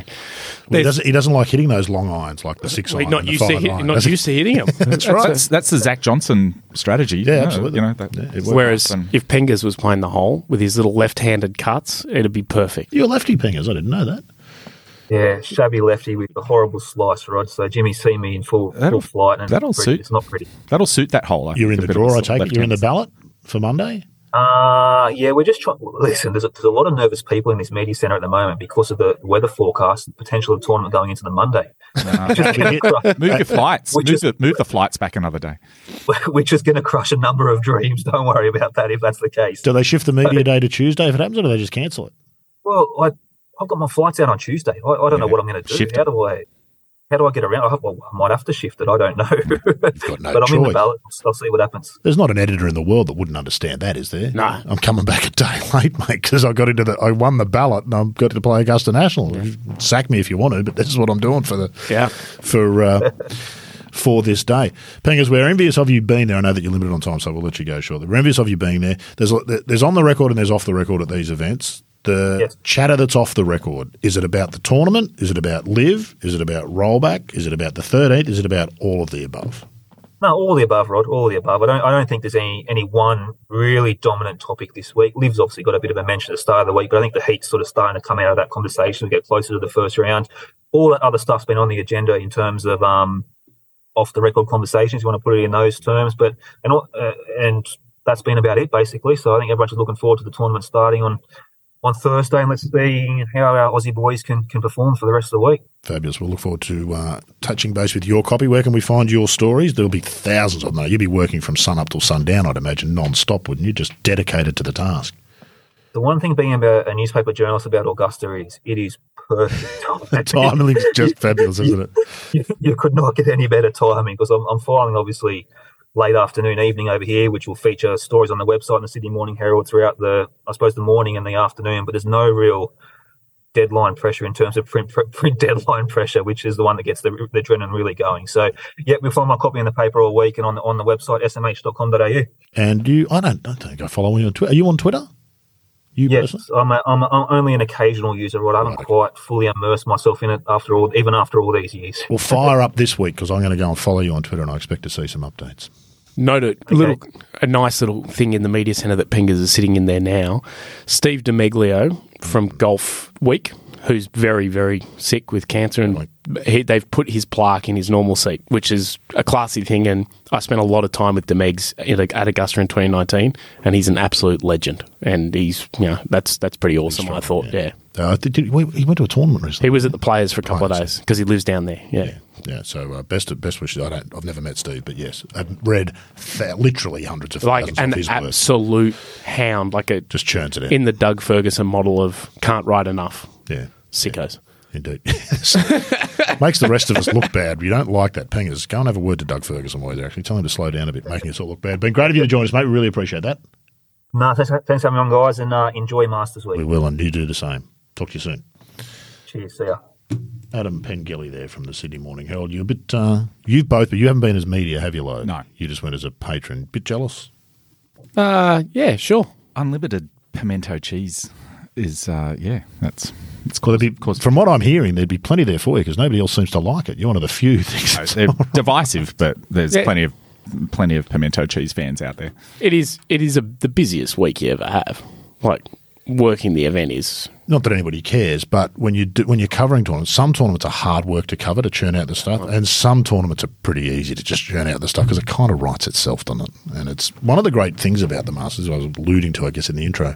Well, he, doesn't, he doesn't like hitting those long irons, like the six well, iron not and the five hit, iron. Not used to hitting them. That's right. That's, that's the Zach Johnson strategy. Yeah, no, absolutely. You know, that, yeah, whereas and, if Pengers was playing the hole with his little left-handed cuts, it'd be perfect. You're lefty, Pengers. I didn't know that. Yeah, shabby lefty with a horrible slice, Rod. So Jimmy, see me in full, full flight. And that'll it's pretty, suit. It's not pretty. That'll suit that hole. You're in the draw, I take it. You're in the ballot for Monday? Uh, yeah, we're just trying. Listen, there's a, there's a lot of nervous people in this media centre at the moment because of the weather forecast, the potential of the tournament going into the Monday. No. Just move your flights. Move, just, the, move the flights back another day. We're just going to crush a number of dreams. Don't worry about that if that's the case. Do they shift the media day to Tuesday if it happens, or do they just cancel it? Well, I... I've got my flights out on Tuesday. I, I don't yeah. know what I'm going to do. Shift how do I? How do I get around? I, have, well, I might have to shift it. I don't know. You've got no but I'm choice. In the ballot. I'll see what happens. There's not an editor in the world that wouldn't understand that, is there? No. I'm coming back a day late, mate, because I got into the. I won the ballot and I've got to play Augusta National. Yeah. Sack me if you want to, but this is what I'm doing for the. Yeah. For. Uh, for this day. Pengers, we're envious of you being there. I know that you're limited on time, so we'll let you go shortly. We're envious of you being there. There's there's on the record and there's off the record at these events. The yes. chatter that's off the record, is it about the tournament? Is it about live? Is it about rollback? Is it about the thirteenth? Is it about all of the above? No, all of the above, Rod, all of the above. I don't I don't think there's any, any one really dominant topic this week. Liv's obviously got a bit of a mention at the start of the week, but I think the heat's sort of starting to come out of that conversation. We get closer to the first round. All that other stuff's been on the agenda in terms of um, off-the-record conversations, you want to put it in those terms, but and uh, and that's been about it, basically. So I think everyone's looking forward to the tournament starting on... on Thursday, and let's see how our Aussie boys can, can perform for the rest of the week. Fabulous. We'll look forward to uh, touching base with your copy. Where can we find your stories? There'll be thousands of them. Though. You'll be working from sun up till sundown, I'd imagine, non-stop, wouldn't you? Just dedicated to the task. The one thing being about a newspaper journalist about Augusta is it is perfect. The timing is just fabulous, isn't it? You, you could not get any better timing because I'm, I'm filing, obviously, late afternoon, evening over here, which will feature stories on the website and the Sydney Morning Herald throughout the, I suppose, the morning and the afternoon. But there's no real deadline pressure in terms of print print deadline pressure, which is the one that gets the, the adrenaline really going. So, yeah, we'll find my copy in the paper all week and on the, on the website, s m h dot com dot a u. And you, I don't, I don't think I follow you on Twitter. Are you on Twitter? You yes, I'm, a, I'm, a, I'm only an occasional user, Rod. I haven't right. quite fully immersed myself in it after all, even after all these years. Well, fire up this week because I'm going to go and follow you on Twitter and I expect to see some updates. Noted okay. little, a nice little thing in the media centre that Pengers is sitting in there now. Steve DiMeglio from Golf Week, who's very, very sick with cancer, and he, they've put his plaque in his normal seat, which is a classy thing. And I spent a lot of time with DiMegs at Augusta in twenty nineteen, and he's an absolute legend. And he's, you know, that's that's pretty awesome. Strong, I thought, yeah. yeah. Uh, did, did, he went to a tournament recently. He was at the Players for a couple Players. of days because he lives down there. Yeah. yeah. Yeah, so uh, best best wishes. I don't. I've never met Steve, but yes, I've read fa- literally hundreds of like thousands of his work. Like an absolute hound, like a just churns it out in the Doug Ferguson model of can't write enough. Yeah, sickos. Yeah. Indeed. Makes the rest of us look bad. We don't like that. Pengers, go and have a word to Doug Ferguson while he's actually telling him to slow down a bit, making us all look bad. Been great of you to join us, mate. We really appreciate that. No, thanks, thanks for having me on, guys, and uh, enjoy Masters Week. We will, and you do the same. Talk to you soon. Cheers. See ya. Adam Pengilly there from the Sydney Morning Herald. You're a bit, uh, you've both, but you haven't been as media, have you, Lowe? No. You just went as a patron. Bit jealous? Uh, yeah, sure. Unlimited pimento cheese is, uh, yeah, that's... It's cool. Be, from what I'm hearing, there'd be plenty there for you because nobody else seems to like it. You're one of the few things. No, they're divisive, but there's yeah. plenty of plenty of pimento cheese fans out there. It is it is a, the busiest week you ever have. Like working the event is not that anybody cares, but when you do, when you're covering tournaments, some tournaments are hard work to cover to churn out the stuff, and some tournaments are pretty easy to just churn out the stuff because it kind of writes itself, doesn't it? And it's one of the great things about the Masters. I was alluding to, I guess, in the intro.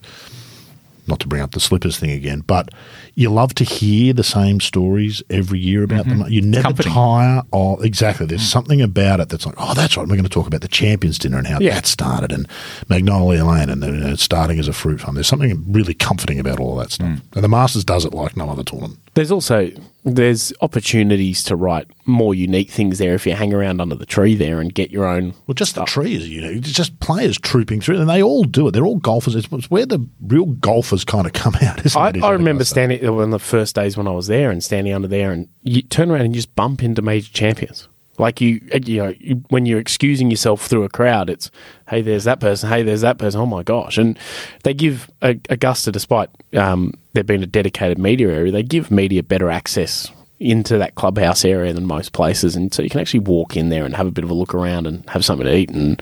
Not to bring up the slippers thing again, but you love to hear the same stories every year about mm-hmm. them. You never Comforting. tire of – exactly. There's mm. something about it that's like, oh, that's right. We're going to talk about the Champions Dinner and how yeah. that started and Magnolia Lane and you know, starting as a fruit farm. There's something really comforting about all of that stuff. Mm. And the Masters does it like no other tournament. There's also – there's opportunities to write more unique things there if you hang around under the tree there and get your own Well, just stuff. The tree is unique. It's just players trooping through, and they all do it. They're all golfers. It's where the real golfers kind of come out, isn't I, it? I remember standing on the first days when I was there and standing under there, and you turn around and you just bump into major champions. Like you, you know, you, when you're excusing yourself through a crowd, it's hey, there's that person, hey, there's that person. Oh my gosh! And they give Augusta, despite um, there being a dedicated media area, they give media better access into that clubhouse area than most places, and so you can actually walk in there and have a bit of a look around and have something to eat, and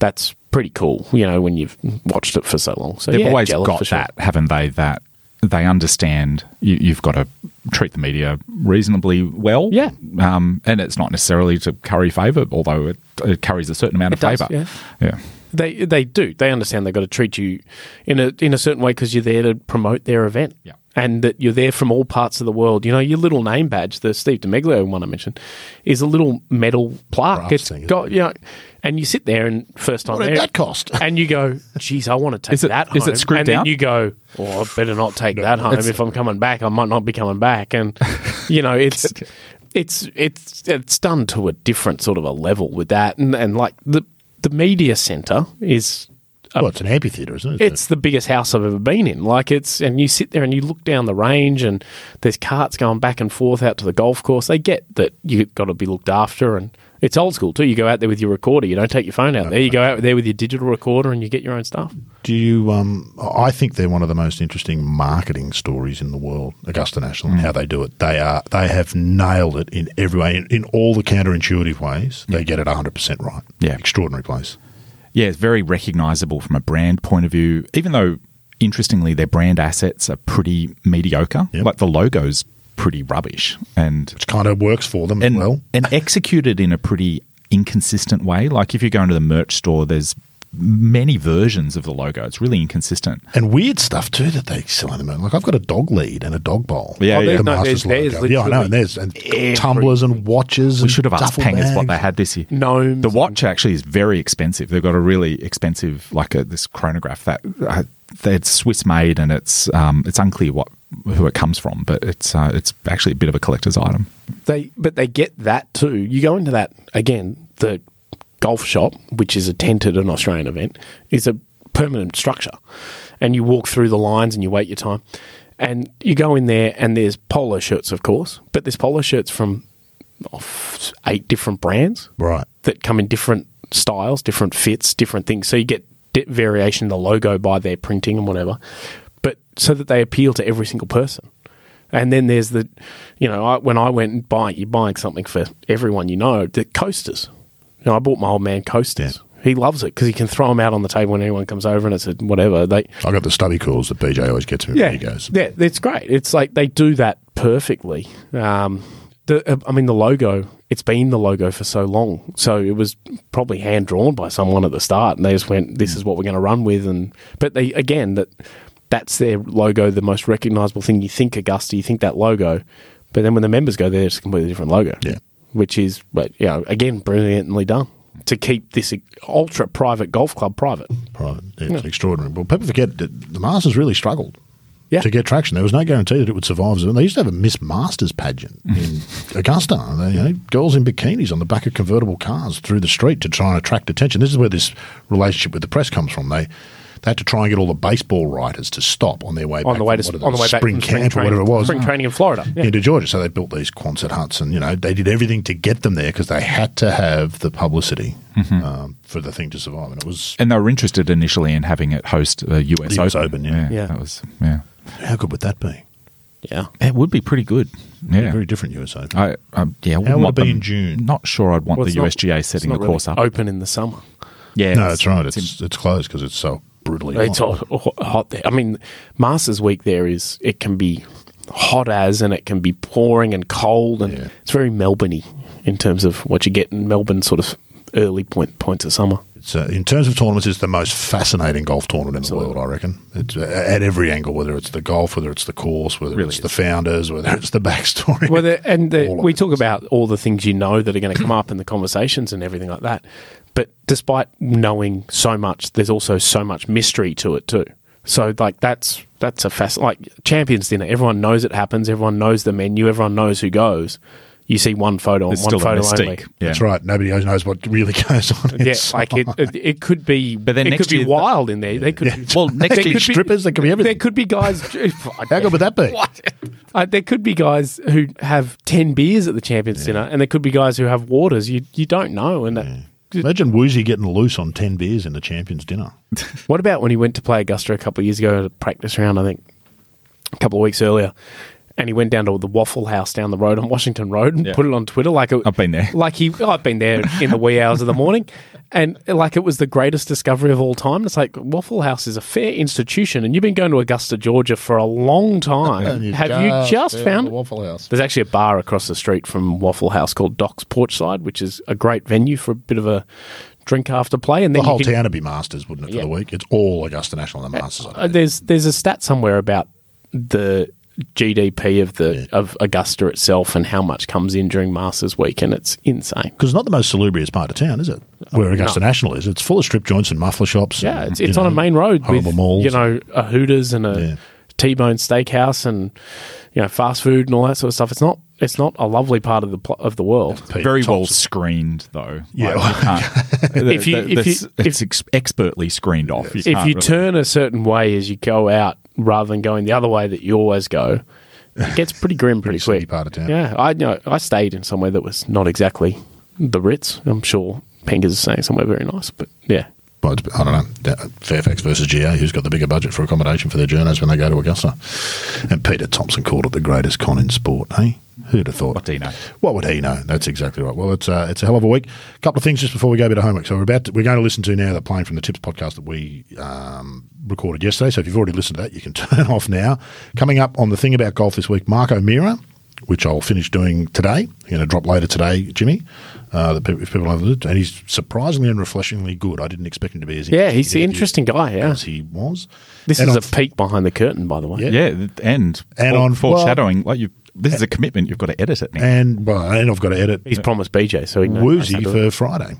that's pretty cool, you know, when you've watched it for so long. So they've yeah, always got sure. that, haven't they? That they understand you, you've got to treat the media reasonably well. Yeah, um, and it's not necessarily to curry favour, although it, it carries a certain amount it of favour. Yeah. yeah, they they do. They understand they've got to treat you in a in a certain way because you're there to promote their event. Yeah. And that you're there from all parts of the world. You know, your little name badge, the Steve DiMeglio one I mentioned, is a little metal plaque. It's thing, got, you know, and you sit there and first time what did there, that cost? And you go, geez, I want to take is it, that home. Is it screwed and down? Then you go, oh, I better not take no, that home. If I'm coming back, I might not be coming back. And, you know, it's... it's it's it's done to a different sort of a level with that. And, and like, the, the media centre is... Well, it's an amphitheatre, isn't it? It's the biggest house I've ever been in. Like it's, and you sit there and you look down the range, and there's carts going back and forth out to the golf course. They get that you've got to be looked after, and It's old school too. You go out there with your recorder. You don't take your phone out there. You go out there with your digital recorder and you get your own stuff. Do you? Um, I think they're one of the most interesting marketing stories in the world, Augusta National, mm. and how they do it. They are they have nailed it in every way, in, in all the counterintuitive ways. They yeah. get it one hundred percent right. Yeah. Extraordinary place. Yeah, it's very recognisable from a brand point of view, even though, interestingly, their brand assets are pretty mediocre. Yep. Like the logo's pretty rubbish, and which kind of works for them and, as well, and executed in a pretty inconsistent way. Like if you go into the merch store, there's many versions of the logo. It's really inconsistent and weird stuff too that they sell in the moment. Like I've got a dog lead and a dog bowl. Yeah, oh, yeah. The no, Masters logo. Yeah, I know. And there's and tumblers and watches. We should have asked Pengers what they had this year. No, the watch actually is very expensive. They've got a really expensive, like a, this chronograph that uh, it's Swiss made, and it's um, it's unclear what. who it comes from, but it's uh, it's actually a bit of a collector's item. They But they get that too. You go into that, again, the golf shop, which is a tented an Australian event, is a permanent structure. And you walk through the lines and you wait your time. And you go in there and there's polo shirts, of course, but there's polo shirts from off eight different brands. Right. That come in different styles, different fits, different things. So you get variation in the logo by their printing and whatever. But so that they appeal to every single person. And then there's the, you know, I, when I went and buy, you're buying something for everyone you know, the coasters. You know, I bought my old man coasters. Yeah. He loves it because he can throw them out on the table when anyone comes over and it's a whatever. They, I got the stubby cools that B J always gets me yeah, when he goes. Yeah, it's great. It's like they do that perfectly. Um, the, I mean, the logo, it's been the logo for so long. So it was probably hand-drawn by someone at the start and they just went, this is what we're going to run with. And But they again, that... that's their logo, the most recognisable thing. You think Augusta, you think that logo, but then when the members go there, it's a completely different logo. Yeah, which is, but you know, again, brilliantly done to keep this ultra private golf club private. Private, yeah, it's yeah. extraordinary. But people forget that the Masters really struggled. Yeah. To get traction, there was no guarantee that it would survive. They used to have a Miss Masters pageant in Augusta. They, you know, girls in bikinis on the back of convertible cars through the street to try and attract attention. This is where this relationship with the press comes from. They. They had to try and get all the baseball writers to stop on their way on back the way to from, what, on the way spring back from camp spring training, or whatever it was. Spring oh. training in Florida. Yeah. Into Georgia. So they built these Quonset huts and, you know, they did everything to get them there because they had to have the publicity mm-hmm. um, for the thing to survive. And it was and they were interested initially in having it host a U S, U S Open. Open yeah. Yeah. yeah. That was, yeah. How good would that be? Yeah. It would be pretty good. Yeah. Very different U S Open. I, um, yeah, I How would it be them, in June? Not sure I'd want well, the U S G A not, setting the really course up. Open in the summer. Yeah. No, that's right. It's, it's, it's closed because it's so... brutally hot. It's all hot there. I mean, Masters Week there is, it can be hot as and it can be pouring and cold and yeah. it's very Melbourne-y in terms of what you get in Melbourne sort of early point, points of summer. It's, uh, in terms of tournaments, it's the most fascinating golf tournament in Absolutely. the world, I reckon. It's, uh, at every angle, whether it's the golf, whether it's the course, whether really it's is. the founders, whether it's the backstory. Well, the, and the, we talk about all the things you know that are going to come up in the conversations and everything like that. But despite knowing so much, there's also so much mystery to it too. So, like, that's that's a fasc- like Champions Dinner. Everyone knows it happens. Everyone knows the menu. Everyone knows who goes. You see one photo and one still photo a only. Yeah. That's right. Nobody knows what really goes on. Yeah, inside. like it, it, it could be. But then it next could year, be wild in there. Yeah. They could. Yeah. Be, well, next there year, could be, strippers. There could be everything. There could be guys. How good would that be? What? Uh, there could be guys who have ten beers at the Champions yeah. Dinner, and there could be guys who have waters. You you don't know, and. That, yeah. Imagine Woozy getting loose on ten beers in the Champions Dinner. What about when he went to play Augusta a couple of years ago at a practice round, I think, a couple of weeks earlier, and he went down to the Waffle House down the road on Washington Road and yeah. put it on Twitter like it, I've been there. Like he, oh, I've been there in the wee hours of the morning, and like it was the greatest discovery of all time. It's like Waffle House is a fair institution, and you've been going to Augusta, Georgia for a long time. you Have just you just found Waffle House? There's actually a bar across the street from Waffle House called Doc's Porchside, which is a great venue for a bit of a drink after play. And then the whole can, town would be Masters, wouldn't it? For yeah. the week, it's all Augusta National and the Masters. Uh, there's there's a stat somewhere about the G D P of the yeah. of Augusta itself and how much comes in during Masters Week, and it's insane. Because it's not the most salubrious part of town, is it? Where Augusta no. National is, it's full of strip joints and muffler shops. Yeah, and, it's, it's on know, a main road with malls. You know, a Hooters and a yeah. T-bone Steakhouse and you know fast food and all that sort of stuff. It's not it's not a lovely part of the pl- of the world. It's very Thompson. well screened though. Yeah, like, you can't, if you the, the, if you it's if, expertly screened off. You if you really. turn a certain way as you go out, rather than going the other way that you always go, it gets pretty grim pretty quick. Part of town. Yeah, I you know I stayed in somewhere that was not exactly the Ritz. I'm sure Peng is saying somewhere very nice, but yeah. Well, I don't know. Fairfax versus G A, who's got the bigger budget for accommodation for their journos when they go to Augusta? And Peter Thompson called it the greatest con in sport, eh? Who'd have thought? What do you know? What would he know? That's exactly right. Well, it's uh, it's a hell of a week. A couple of things just before we go a bit of homework. So we're about to, we're going to listen to now the Playing from the Tips podcast that we um, recorded yesterday. So if you've already listened to that, you can turn off now. Coming up on the thing about golf this week, Mark O'Meara, which I'll finish doing today. I'm going to drop later today, Jimmy. Uh, that people, if people haven't, and he's surprisingly and refreshingly good. I didn't expect him to be as yeah, he's an interesting guy. Yeah, as he was. This and is on, a peek behind the curtain, by the way. Yeah, yeah and and on foreshadowing, well, like you. This is a commitment. You've got to edit it now. And well, and I've got to edit. He's promised B J, so he knows. Woozy for Friday.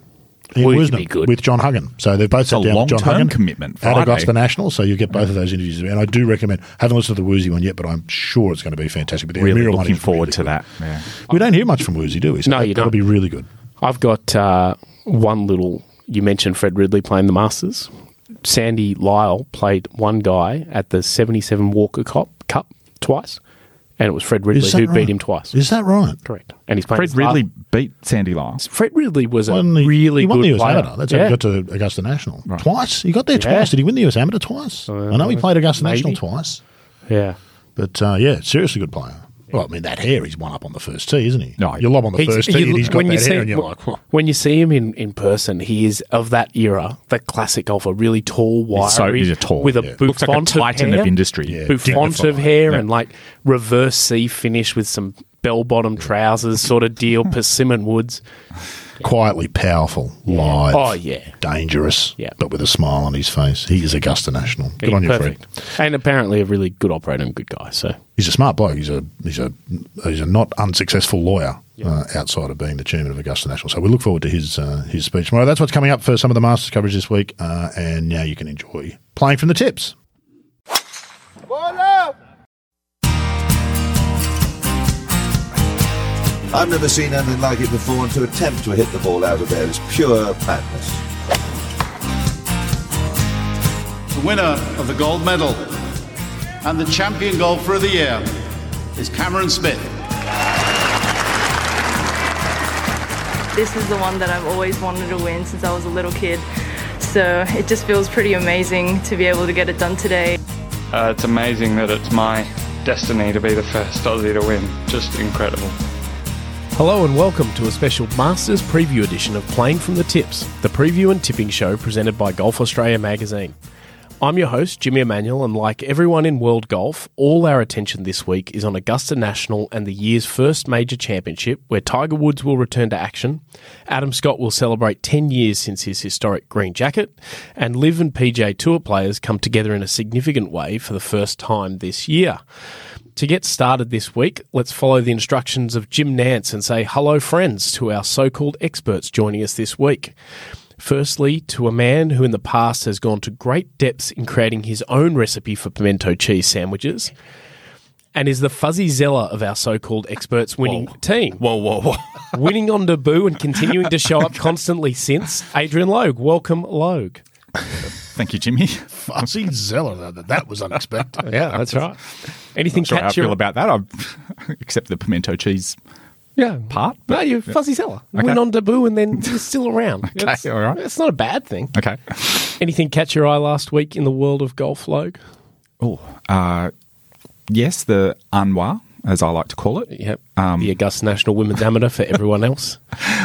Ian Woosnam with John Huggan. So they've both it's sat down with John Huggan. Commitment Friday. At Augusta National, so you get both of those interviews. And I do recommend, haven't listened to the Woozy one yet, but I'm sure it's going to be fantastic. But the really looking one forward really to good. That. Yeah. We don't hear much from Woozy, do we? So no, you don't. That'll be really good. I've got uh, one little, you mentioned Fred Ridley playing the Masters. Sandy Lyle played one guy at the seventy-seven Walker Cup, Cup twice. And it was Fred Ridley who right? beat him twice. Is that right? Correct. And he's playing Fred Ridley last. Beat Sandy Lyle. Fred Ridley was a the, really he won good the U S player. Amateur. That's yeah. how he got to Augusta National. Right. Twice? He got there yeah. twice. Did he win the U S Amateur twice? Uh, I know he played Augusta maybe. National twice. Yeah. But, uh, yeah, seriously good player. Yeah. Well, I mean, that hair, he's one up on the first tee, isn't he? No. You lob on the first tee and he's got that hair him, and you're like, what? When you see him in, in person, he is of that era, that classic golfer, really tall, wiry. So, he's a tall. With a yeah. bouffant like a titan of hair. Of industry. Yeah, bouffant of hair yeah. and like reverse C finish with some bell-bottom yeah. trousers sort of deal, persimmon woods. Quietly powerful, yeah. live, oh, yeah. dangerous, yeah. but with a smile on his face. He is Augusta National. Good yeah, on you, perfect. Fred. And apparently a really good operator and good guy. So he's a smart bloke. He's a he's a he's a not unsuccessful lawyer yeah. uh, outside of being the chairman of Augusta National. So we look forward to his uh, his speech tomorrow. That's what's coming up for some of the Masters coverage this week. Uh, and now you can enjoy Playing from the Tips. What up? I've never seen anything like it before, and to attempt to hit the ball out of there is pure madness. The winner of the gold medal and the champion golfer of the year is Cameron Smith. This is the one that I've always wanted to win since I was a little kid, so it just feels pretty amazing to be able to get it done today. Uh, it's amazing that it's my destiny to be the first Aussie to win. Just incredible. Hello and welcome to a special Masters preview edition of Playing from the Tips, the preview and tipping show presented by Golf Australia Magazine. I'm your host, Jimmy Emanuel, and like everyone in world golf, all our attention this week is on Augusta National and the year's first major championship, where Tiger Woods will return to action, Adam Scott will celebrate ten years since his historic green jacket, and Liv and P G A Tour players come together in a significant way for the first time this year. To get started this week, let's follow the instructions of Jim Nance and say hello, friends, to our so-called experts joining us this week. Firstly, to a man who in the past has gone to great depths in creating his own recipe for pimento cheese sandwiches and is the fuzzy zeller of our so-called experts winning whoa. Team. Whoa, whoa, whoa. Winning on debut and continuing to show up constantly since, Adrian Logue. Welcome, Logue. Thank you, Jimmy. Fuzzy Zeller, that, that was unexpected. Yeah, that's right. Anything not sure catch how your... I feel about that, I except the pimento cheese yeah. part. But, no, you're yeah. Fuzzy Zeller. Okay. Went on debut and then you're still around. Okay, it's, all right. It's not a bad thing. Okay. Anything catch your eye last week in the world of golf, Logue? Oh, uh, yes, the Anwar, as I like to call it. Yep. Um, the Augusta National Women's Amateur for everyone else.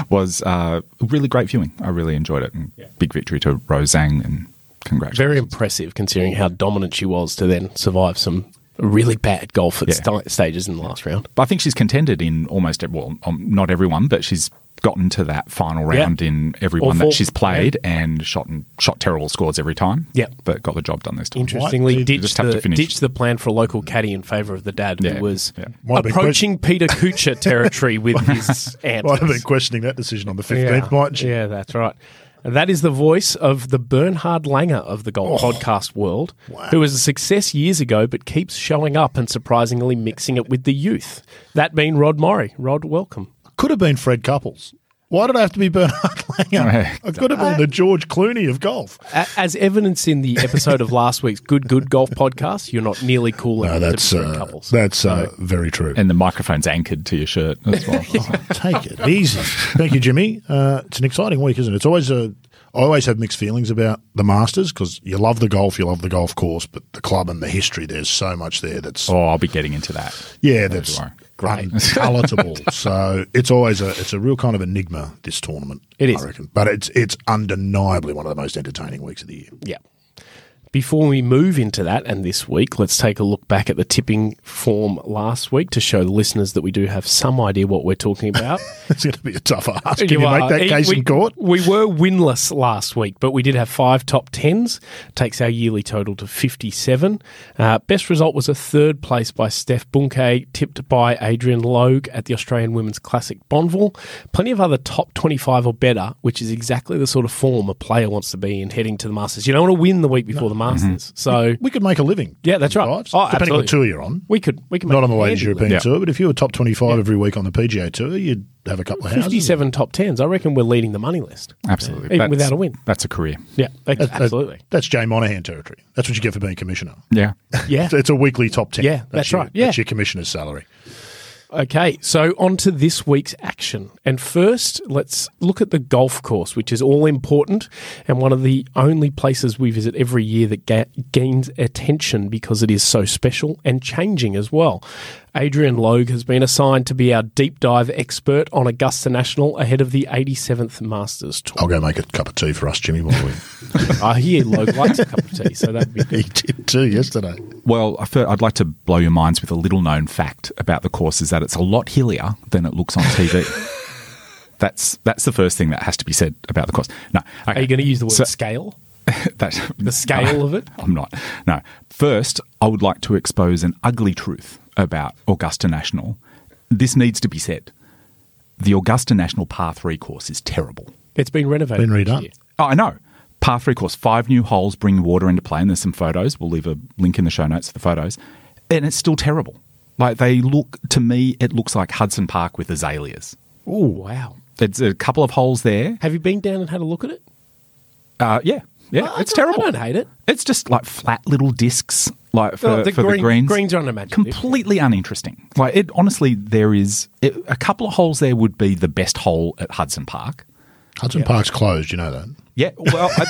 Was uh, a really great viewing. I really enjoyed it. And yeah. Big victory to Roseanne and congratulations. Very impressive considering how dominant she was to then survive some really bad golf at yeah. st- stages in the last round. But I think she's contended in almost, well, um, not everyone, but she's gotten to that final round yeah. in everyone that she's played yeah. and shot and shot terrible scores every time. Yeah. But got the job done this time. Interestingly, ditched the, ditched the plan for a local caddy in favour of the dad yeah. who was yeah. approaching Peter Kuchar territory with his answers. Might have been questioning that decision on the fifteenth, yeah. mightn't you? Yeah, that's right. And that is the voice of the Bernhard Langer of the golf oh, podcast world, wow. who was a success years ago but keeps showing up and surprisingly mixing it with the youth. That being Rod Murray. Rod, welcome. Could have been Fred Couples. Why did I have to be Bernhard Langer? playing a, a good amount of George Clooney of golf. As evidence in the episode of last week's Good Good Golf podcast, you're not nearly cool enough no, to Fred Couples. That's uh, so, very true. And the microphone's anchored to your shirt as well. Oh, take it easy. Thank you, Jimmy. Uh, it's an exciting week, isn't it? It's always a I always have mixed feelings about the Masters because you love the golf, you love the golf course, but the club and the history, there's so much there that's... Oh, I'll be getting into that. Yeah, no, that's great. Unpalatable. So it's always a it's a real kind of enigma, this tournament, it is. I reckon. But it's, it's undeniably one of the most entertaining weeks of the year. Yeah. Before we move into that and this week, let's take a look back at the tipping form last week to show the listeners that we do have some idea what we're talking about. It's going to be a tough ask. Can you, you make that case we, in court? We were winless last week, but we did have five top tens. Takes our yearly total to fifty-seven. Uh, best result was a third place by Steph Bunkay, tipped by Adrian Logue at the Australian Women's Classic Bonville. Plenty of other top twenty-five or better, which is exactly the sort of form a player wants to be in heading to the Masters. You don't want to win the week before no. the Masters. Mm-hmm. So we could make a living. Yeah, that's right. Fives, oh, depending absolutely. on the tour you're on. We could. We could make Not on the latest European yeah. tour, but if you were top twenty-five yeah. every week on the P G A Tour, you'd have a couple of houses. fifty-seven top tens. I reckon we're leading the money list. Absolutely. Even that's, without a win. That's a career. Yeah, that's, that's, absolutely. That's Jay Monahan territory. That's what you get for being commissioner. Yeah. Yeah. It's a weekly top ten. Yeah, that's, that's your, right. Yeah. That's your commissioner's salary. Okay, so on to this week's action. And first, let's look at the golf course, which is all important and one of the only places we visit every year that ga- gains attention because it is so special and changing as well. Adrian Logue has been assigned to be our deep dive expert on Augusta National ahead of the eighty-seventh Masters Tour. I'll go make a cup of tea for us, Jimmy, while we... I hear Logue likes a cup of tea, so that'd be good. He did too yesterday. Well, I'd like to blow your minds with a little-known fact about the course is that it's a lot hillier than it looks on T V. that's that's the first thing that has to be said about the course. No, okay. Are you going to use the word so, scale? That, the scale no, of it? I'm not. No. First, I would like to expose an ugly truth about Augusta National. This needs to be said. The Augusta National Par three course is terrible. It's been renovated. Been redone. Oh, I know. Par three course, five new holes bring water into play, and there's some photos. We'll leave a link in the show notes for the photos. And it's still terrible. Like, they look, to me, it looks like Hudson Park with azaleas. Oh, wow. There's a couple of holes there. Have you been down and had a look at it? Uh, yeah. Yeah, well, it's I terrible. I don't hate it. It's just like flat little discs, like for, oh, the, for green, the greens. Greens are unimaginable. Completely uninteresting. Like, it honestly, there is it, a couple of holes there would be the best hole at Hudson Park. Hudson yeah. Park's closed, you know that. Yeah, well, I,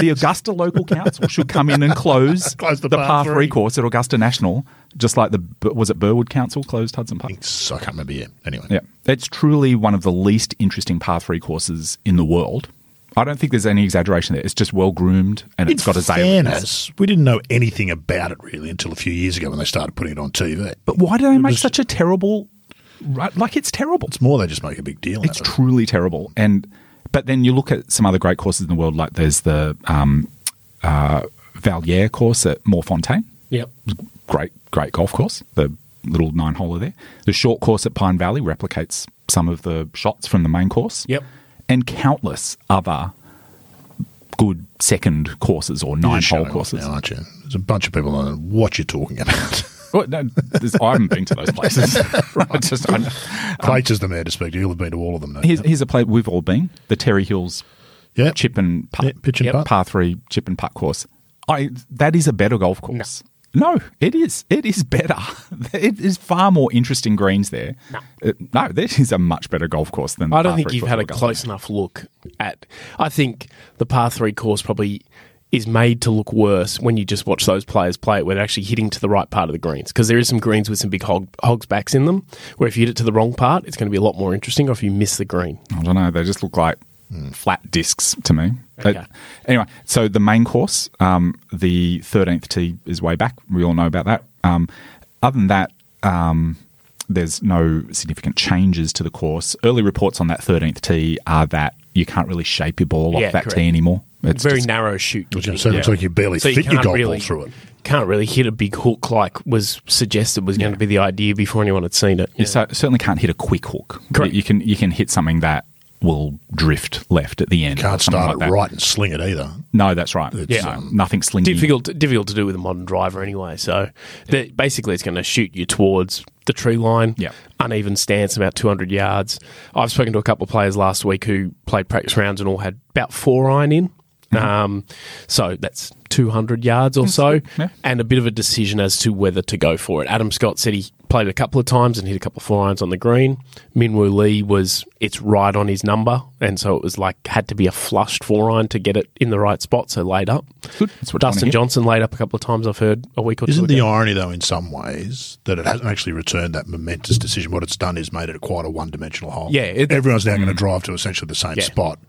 the Augusta Local Council should come in and close, close the, the Par three course at Augusta National, just like the, was it Burwood Council closed Hudson Park? I, so. I can't remember, yeah. Anyway. Yeah, it's truly one of the least interesting Par three courses in the world. I don't think there's any exaggeration there. It's just well-groomed and it's got azaleas. In fairness, we didn't know anything about it really until a few years ago when they started putting it on T V. But why do they it make was, such a terrible – like it's terrible. It's more they just make a big deal. It's truly it. terrible. And But then you look at some other great courses in the world, like there's the um, uh, Valliere course at Montfontaine. Yep. Great, great golf course, the little nine-holer there. The short course at Pine Valley replicates some of the shots from the main course. Yep. And countless other good second courses or nine-hole courses. Now, aren't you? There's a bunch of people that don't know what you're talking about. Well, no, I haven't been to those places. Right. Just, um, Clayton's is the mayor to speak to. You'll have been to all of them. No? Here's, here's a place we've all been, the Terry Hills yep. chip and putt. Yep, pitch and yep. putt. Par three chip and putt course. I That is a better golf course. No. No, it is. It is better. It is far more interesting greens there. No, it, no this is a much better golf course than the I don't par think you've had a close there. enough look at. I think the par three course probably is made to look worse when you just watch those players play it when they're actually hitting to the right part of the greens because there is some greens with some big hog, hogs backs in them where if you hit it to the wrong part, it's going to be a lot more interesting or if you miss the green. I don't know. They just look like flat discs to me. Okay. Uh, anyway, so the main course, um, the thirteenth tee is way back. We all know about that. Um, other than that, um, there's no significant changes to the course. Early reports on that thirteenth tee are that you can't really shape your ball yeah, off that correct. tee anymore. It's very just, narrow shoot. Which it sounds yeah. like you barely so fit you your golf really, ball through it. Can't really hit a big hook like was suggested was yeah. going to be the idea before anyone had seen it. You yeah. so, certainly can't hit a quick hook. Correct. You, you can you can hit something that will drift left at the end. You can't start like it right and sling it either. No, that's right. It's, yeah, um, nothing slingy. Difficult, difficult to do with a modern driver anyway. So yeah. basically, it's going to shoot you towards the tree line. Yeah, uneven stance, about two hundred yards. I've spoken to a couple of players last week who played practice rounds and all had about four iron in. Mm-hmm. Um, so that's two hundred yards or so, yeah. and a bit of a decision as to whether to go for it. Adam Scott said he played a couple of times and hit a couple of four irons on the green. Minwoo Lee was it's right on his number, and so it was like had to be a flushed four iron to get it in the right spot. So laid up. Good. Dustin Johnson laid up a couple of times. I've heard a week or two ago. Isn't the irony though, in some ways, that it hasn't actually returned that momentous decision? What it's done is made it quite a one-dimensional hole. Yeah, it, everyone's now mm. going to drive to essentially the same yeah. spot.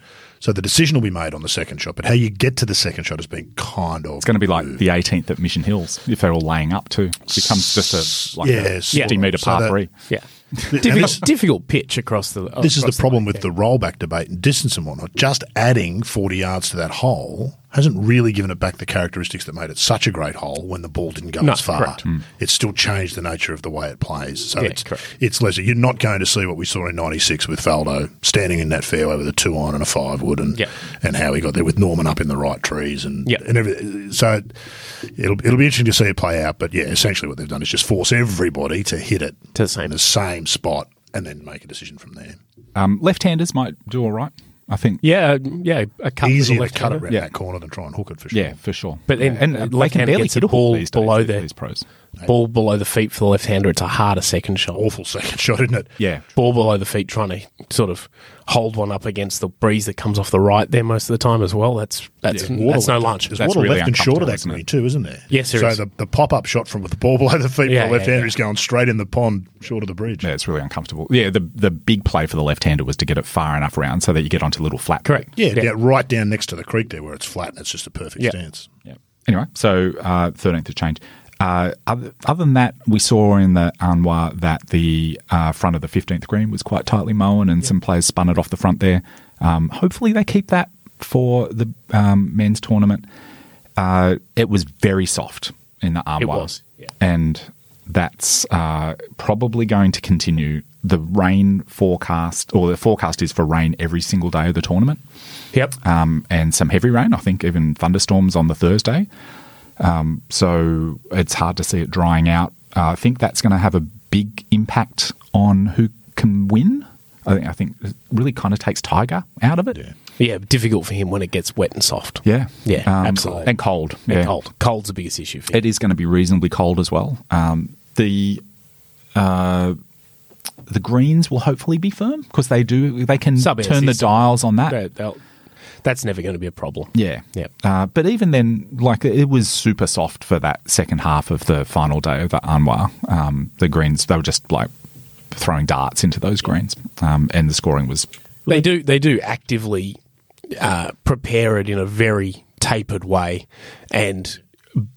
So the decision will be made on the second shot, but how you get to the second shot has been kind of... It's going to be moved. Like the eighteenth at Mission Hills, if they're all laying up too. It becomes just a like yeah, fifty-metre so par that, three. Yeah. difficult, difficult pitch across the... Oh, this across is the problem the with yeah. the rollback debate and distance and whatnot. Just adding forty yards to that hole hasn't really given it back the characteristics that made it such a great hole when the ball didn't go no, as far. Mm. It's still changed the nature of the way it plays. So yeah, it's correct. It's lesser. You're not going to see what we saw in ninety-six with Faldo standing in that fairway with a two iron and a five wood and yep. and how he got there with Norman up in the right trees and, yep. and everything. So it'll it'll be interesting to see it play out. But, yeah, essentially what they've done is just force everybody to hit it to the same, in the same spot and then make a decision from there. Um, left-handers might do all right. I think yeah, yeah, a cut easier to cut it around yeah. that corner than try and hook it for sure. Yeah, for sure. But then, and, and they can barely hit a ball days, below their these pros. Ball below the feet for the left-hander. It's a harder second shot. Awful second shot, isn't it? Yeah, ball below the feet, trying to sort of hold one up against the breeze that comes off the right there most of the time as well. That's that's yeah, that's no lunch. There's that's water really left and short of that green too, isn't there? Yes, there so is. So the, the pop-up shot from with the ball below the feet yeah, for the left-hander yeah, yeah. is going straight in the pond, short of the bridge. Yeah, it's really uncomfortable. Yeah, the the big play for the left-hander was to get it far enough around so that you get onto a little flat. Correct. Yeah, yeah. Down, right down next to the creek there where it's flat and it's just a perfect yeah. stance. Yeah. Anyway, so uh, thirteenth of change. Uh, other, other than that, we saw in the Anwar that the uh, front of the fifteenth green was quite tightly mown and yeah. some players spun it off the front there. Um, hopefully they keep that for the um, men's tournament. Uh, it was very soft in the Anwar. It was, yeah. And that's uh, probably going to continue. The rain forecast, or the forecast is for rain every single day of the tournament. Yep. Um, and some heavy rain, I think even thunderstorms on the Thursday. Um, so it's hard to see it drying out. Uh, I think that's going to have a big impact on who can win. I think, I think it really kind of takes Tiger out of it. Yeah. yeah, difficult for him when it gets wet and soft. Yeah. Yeah, um, absolutely. And cold. Yeah. And cold. Cold's the biggest issue for him. It is going to be reasonably cold as well. Um, the uh, the greens will hopefully be firm because they do. They can Sub-air turn system. The dials on that. They'll, they'll, That's never going to be a problem. Yeah. yeah. Uh, but even then, like, it was super soft for that second half of the final day of the Anwar. Um, the greens, they were just, like, throwing darts into those greens. Um, and the scoring was... They do, they do actively uh, prepare it in a very tapered way. And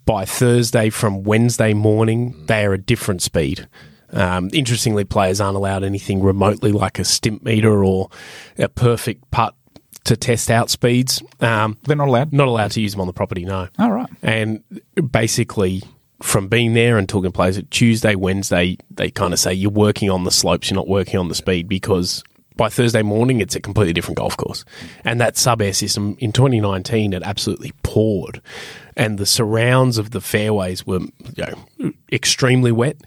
by Thursday from Wednesday morning, they are a different speed. Um, interestingly, players aren't allowed anything remotely like a stimp meter or a perfect putt to test out speeds. Um, They're not allowed? Not allowed to use them on the property, no. All right. And basically, from being there and talking to players, at Tuesday, Wednesday, they kind of say you're working on the slopes, you're not working on the speed, because by Thursday morning, it's a completely different golf course. And that sub-air system, in twenty nineteen, it absolutely poured. And the surrounds of the fairways were you know, extremely wet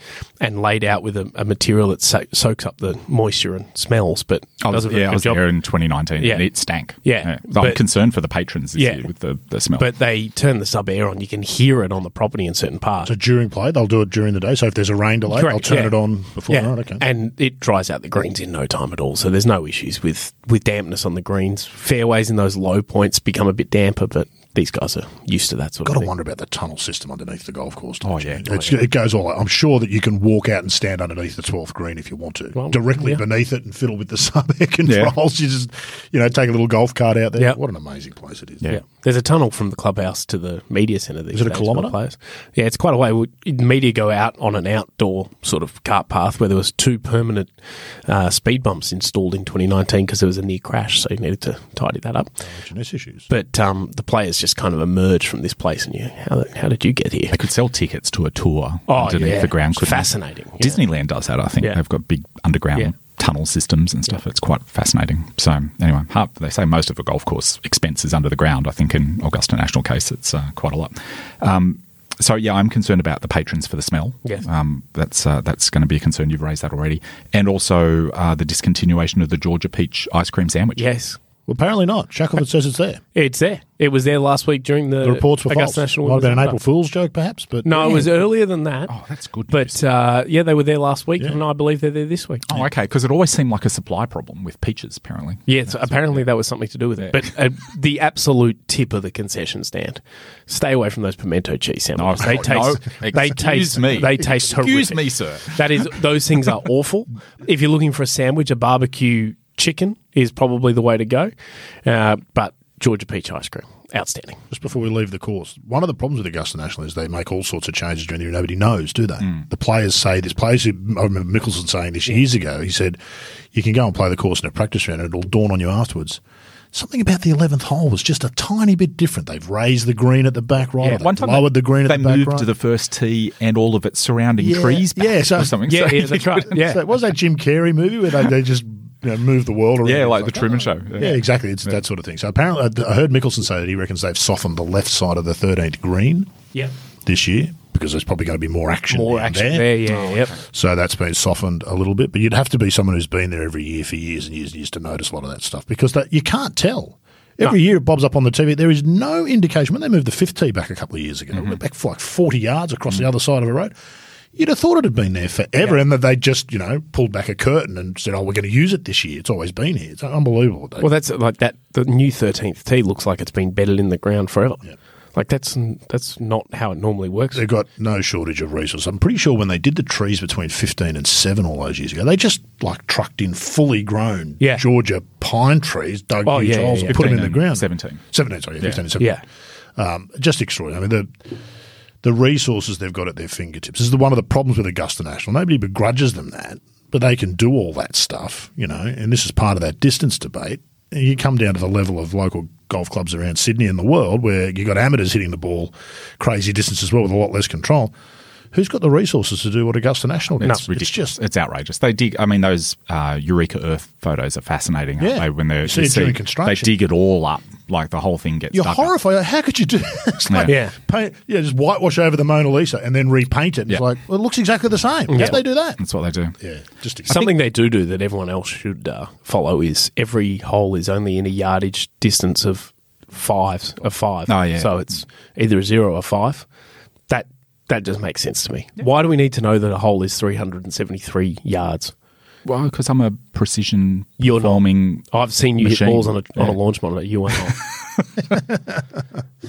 and laid out with a, a material that so- soaks up the moisture and smells. But I was, yeah, I was there in twenty nineteen yeah. and it stank. Yeah, yeah. But, I'm concerned for the patrons this yeah. year with the, the smell. But they turn the sub-air on. You can hear it on the property in certain parts. So during play, they'll do it during the day. So if there's a rain delay, Correct. they'll turn yeah. it on before yeah. night. Okay. And it dries out the greens in no time at all. So there's no issues with, with dampness on the greens. Fairways in those low points become a bit damper, but... These guys are used to that sort Got of thing. Got to wonder about the tunnel system underneath the golf course. Oh yeah, oh, yeah. It goes all out. I'm sure that you can walk out and stand underneath the twelfth green if you want to, well, directly yeah. beneath it and fiddle with the sub-air controls. Yeah. You just, you know, take a little golf cart out there. Yeah. What an amazing place it is. Yeah. yeah. There's a tunnel from the clubhouse to the media centre. Is it a kilometre? Players. Yeah, it's quite a way. Media go out on an outdoor sort of cart path where there was two permanent uh, speed bumps installed in twenty nineteen because there was a near crash, so you needed to tidy that up. H and S issues. But um, the players just kind of emerge from this place and you how how did you get here? They could sell tickets to a tour oh, underneath yeah. the ground. Fascinating. Yeah. Disneyland does that, I think. Yeah. They've got big underground yeah. tunnel systems and stuff. It's quite fascinating. So anyway, half, they say most of a golf course expense is under the ground. I think in Augusta National case, it's uh, quite a lot. Um, so yeah, I'm concerned about the patrons for the smell. Yes. Um, that's uh, that's going to be a concern. You've raised that already. And also uh, the discontinuation of the Georgia peach ice cream sandwich. Yes. Well, apparently not. Shackleton says it's there. It's there. It was there last week during the, the reports were Augusta false. National. Might have been an April Fool's joke, perhaps, but no, yeah. It was earlier than that. Oh, that's good news. But uh, yeah, they were there last week, yeah. and I believe they're there this week. Oh, okay, because it always seemed like a supply problem with peaches. Apparently, yeah. So apparently, right. that was something to do with it. But uh, the absolute tip of the concession stand: stay away from those pimento cheese sandwiches. No, they no, taste. No. They taste. Me. They taste horrific. Excuse me, sir. That is, those things are awful. If you're looking for a sandwich, a barbecue chicken is probably the way to go, uh, but Georgia peach ice cream, outstanding. Just before we leave the course, one of the problems with Augusta National is they make all sorts of changes during the year. Nobody knows, do they? Mm. The players say this. Players, who, I remember Mickelson saying this years ago. He said, "You can go and play the course in a practice round, and it'll dawn on you afterwards." Something about the eleventh hole was just a tiny bit different. They've raised the green at the back right. Yeah, one time lowered they, the green at the back right. They moved to the first tee and all of its surrounding yeah, trees back yeah, so, or something. Yeah, so yeah that's right. Yeah. So, was that Jim Carrey movie where they, they just... You know, move the world around. Yeah, like, like the Truman Show. Yeah, yeah exactly. It's yeah. that sort of thing. So apparently, I heard Mickelson say that he reckons they've softened the left side of the thirteenth green yeah. this year because there's probably going to be more action More action there. there yeah, oh, yep. So that's been softened a little bit. But you'd have to be someone who's been there every year for years and years and years to notice a lot of that stuff because that, you can't tell. Every no. year it bobs up on the T V. There is no indication. When they moved the fifth tee back a couple of years ago, mm-hmm. it went back for like forty yards across mm-hmm. the other side of a road. You'd have thought it had been there forever yeah. and that they just, you know, pulled back a curtain and said, oh, we're going to use it this year. It's always been here. It's unbelievable. Well, that's like that. The new thirteenth tee looks like it's been bedded in the ground forever. Yeah. Like that's that's not how it normally works. They've got no shortage of resources. I'm pretty sure when they did the trees between fifteen and seven all those years ago, they just like trucked in fully grown yeah. Georgia pine trees, dug oh, huge yeah, holes yeah, yeah. and put them in the ground. seventeen. seventeen, sorry. Yeah. fifteen and seventeen. Yeah. Um, just extraordinary. I mean, the... the resources they've got at their fingertips. This is the, one of the problems with Augusta National. Nobody begrudges them that, but they can do all that stuff, you know, and this is part of that distance debate. You come down to the level of local golf clubs around Sydney and the world where you've got amateurs hitting the ball crazy distances as well with a lot less control. Who's got the resources to do what Augusta National does? It's, it's just it's outrageous. They dig. I mean, those uh, Eureka Earth photos are fascinating. Aren't yeah, they? When they're you see, you see they dig it all up, like the whole thing gets. You're horrified. Up. How could you do this? Like, yeah, paint, yeah, just whitewash over the Mona Lisa and then repaint it. And yeah. It's like well, it looks exactly the same. Yeah. How do they do that? That's what they do. Yeah, just exactly. something they do do that everyone else should uh, follow is every hole is only in a yardage distance of fives of five. Oh yeah. So it's either a zero or five. That. That just makes sense to me. Yep. Why do we need to know that a hole is three hundred seventy-three yards? Well, because I'm a precision You're performing not. I've seen you machine. Hit balls on a, yeah. on a launch monitor. You won't.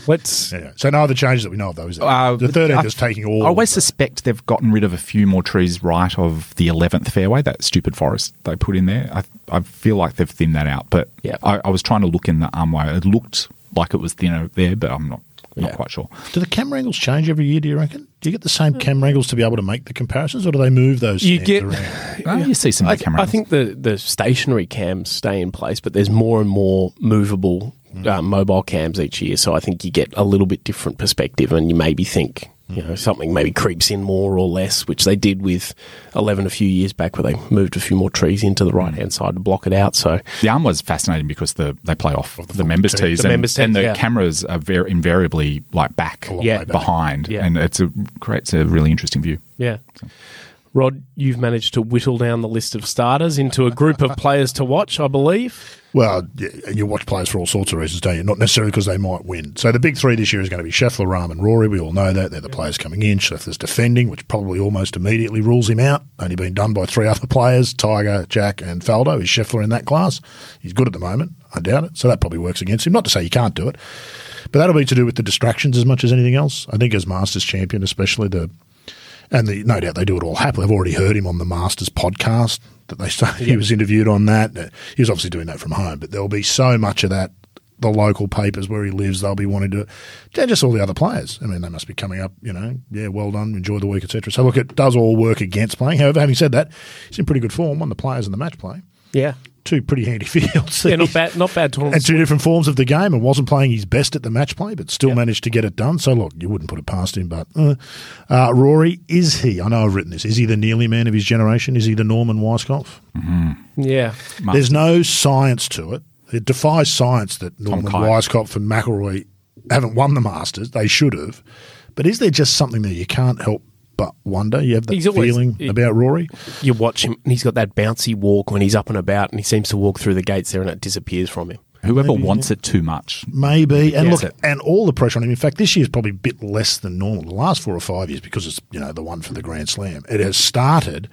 Let's. Anyway, so no other changes that we know of, though, is there? Uh, the thirteenth is taking all. I always suspect they've gotten rid of a few more trees right of the eleventh fairway, that stupid forest they put in there. I, I feel like they've thinned that out. But yeah. I, I was trying to look in the armway. It looked like it was thinner there, but I'm not. Not yeah. quite sure. Do the camera angles change every year, do you reckon? Do you get the same camera angles to be able to make the comparisons, or do they move those you get, around? No, you see some I, camera I angles. think the, the stationary cams stay in place, but there's more and more movable mm. uh, mobile cams each year, so I think you get a little bit different perspective, and you maybe think mm. you know something maybe creeps in more or less, which they did with eleven a few years back where they moved a few more trees into the right-hand side to block it out. So the arm was fascinating because the they play off the, the members' tees the and, members and, teams, and the yeah. cameras are very invariably like back, yeah. behind, yeah. and it's a, creates a really interesting view. Yeah. So. Rod, you've managed to whittle down the list of starters into a group of players to watch, I believe. Well, and you watch players for all sorts of reasons, don't you? Not necessarily because they might win. So the big three this year is going to be Scheffler, Rahm and Rory. We all know that. They're the yeah. players coming in. Scheffler's defending, which probably almost immediately rules him out. Only been done by three other players, Tiger, Jack and Faldo. Is Scheffler in that class? He's good at the moment. I doubt it. So that probably works against him. Not to say you can't do it. But that'll be to do with the distractions as much as anything else. I think as Masters champion, especially the And the, no doubt they do it all happily. I've already heard him on the Masters podcast that they started. Yep. He was interviewed on that. He was obviously doing that from home, but there'll be so much of that. The local papers where he lives, they'll be wanting to – just all the other players. I mean, they must be coming up, you know, yeah, well done, enjoy the week, et cetera. So, look, it does all work against playing. However, having said that, he's in pretty good form on the players and the match play. Yeah. two pretty handy fields. Yeah, not bad, not bad tournaments. And two different forms of the game, and wasn't playing his best at the match play, but still yep. managed to get it done. So, look, you wouldn't put it past him, but uh, uh, Rory, is he? I know I've written this. Is he the Nearly man of his generation? Is he the Norman Weisskopf? Mm-hmm. Yeah. Must. There's no science to it. It defies science that Norman Weisskopf and McIlroy haven't won the Masters. They should have. But is there just something there you can't help but wonder? You have that he's feeling always, he, about Rory? You watch him, and he's got that bouncy walk when he's up and about, and he seems to walk through the gates there, and it disappears from him. Whoever maybe, wants yeah. it too much. Maybe. And look, it. and all the pressure on him. In fact, this year's probably a bit less than normal. The last four or five years, because it's, you know, the one for the Grand Slam, it has started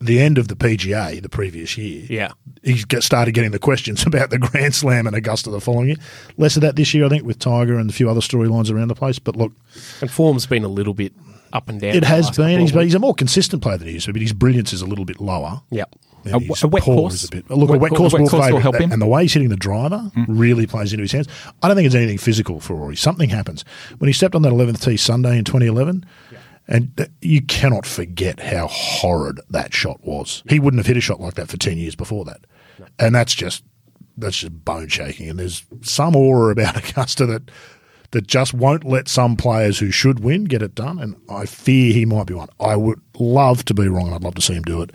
the end of the P G A the previous year. Yeah. He started getting the questions about the Grand Slam and Augusta the following year. Less of that this year, I think, with Tiger and a few other storylines around the place. But look. And form's been a little bit up and down. It has been. He's, he's a more consistent player than he used to be, but his brilliance is a little bit lower. Yeah. A, w- a wet course. Is a bit, look, wet, a wet course, a wet course will help him. And the way he's hitting the driver mm. really plays into his hands. I don't think it's anything physical for Rory. Something happens. When he stepped on that eleventh tee Sunday in twenty eleven, yeah. and you cannot forget how horrid that shot was. He wouldn't have hit a shot like that for ten years before that. No. And that's just that's just bone-shaking. And there's some aura about Augusta that – that just won't let some players who should win get it done, and I fear he might be one. I would love to be wrong, and I'd love to see him do it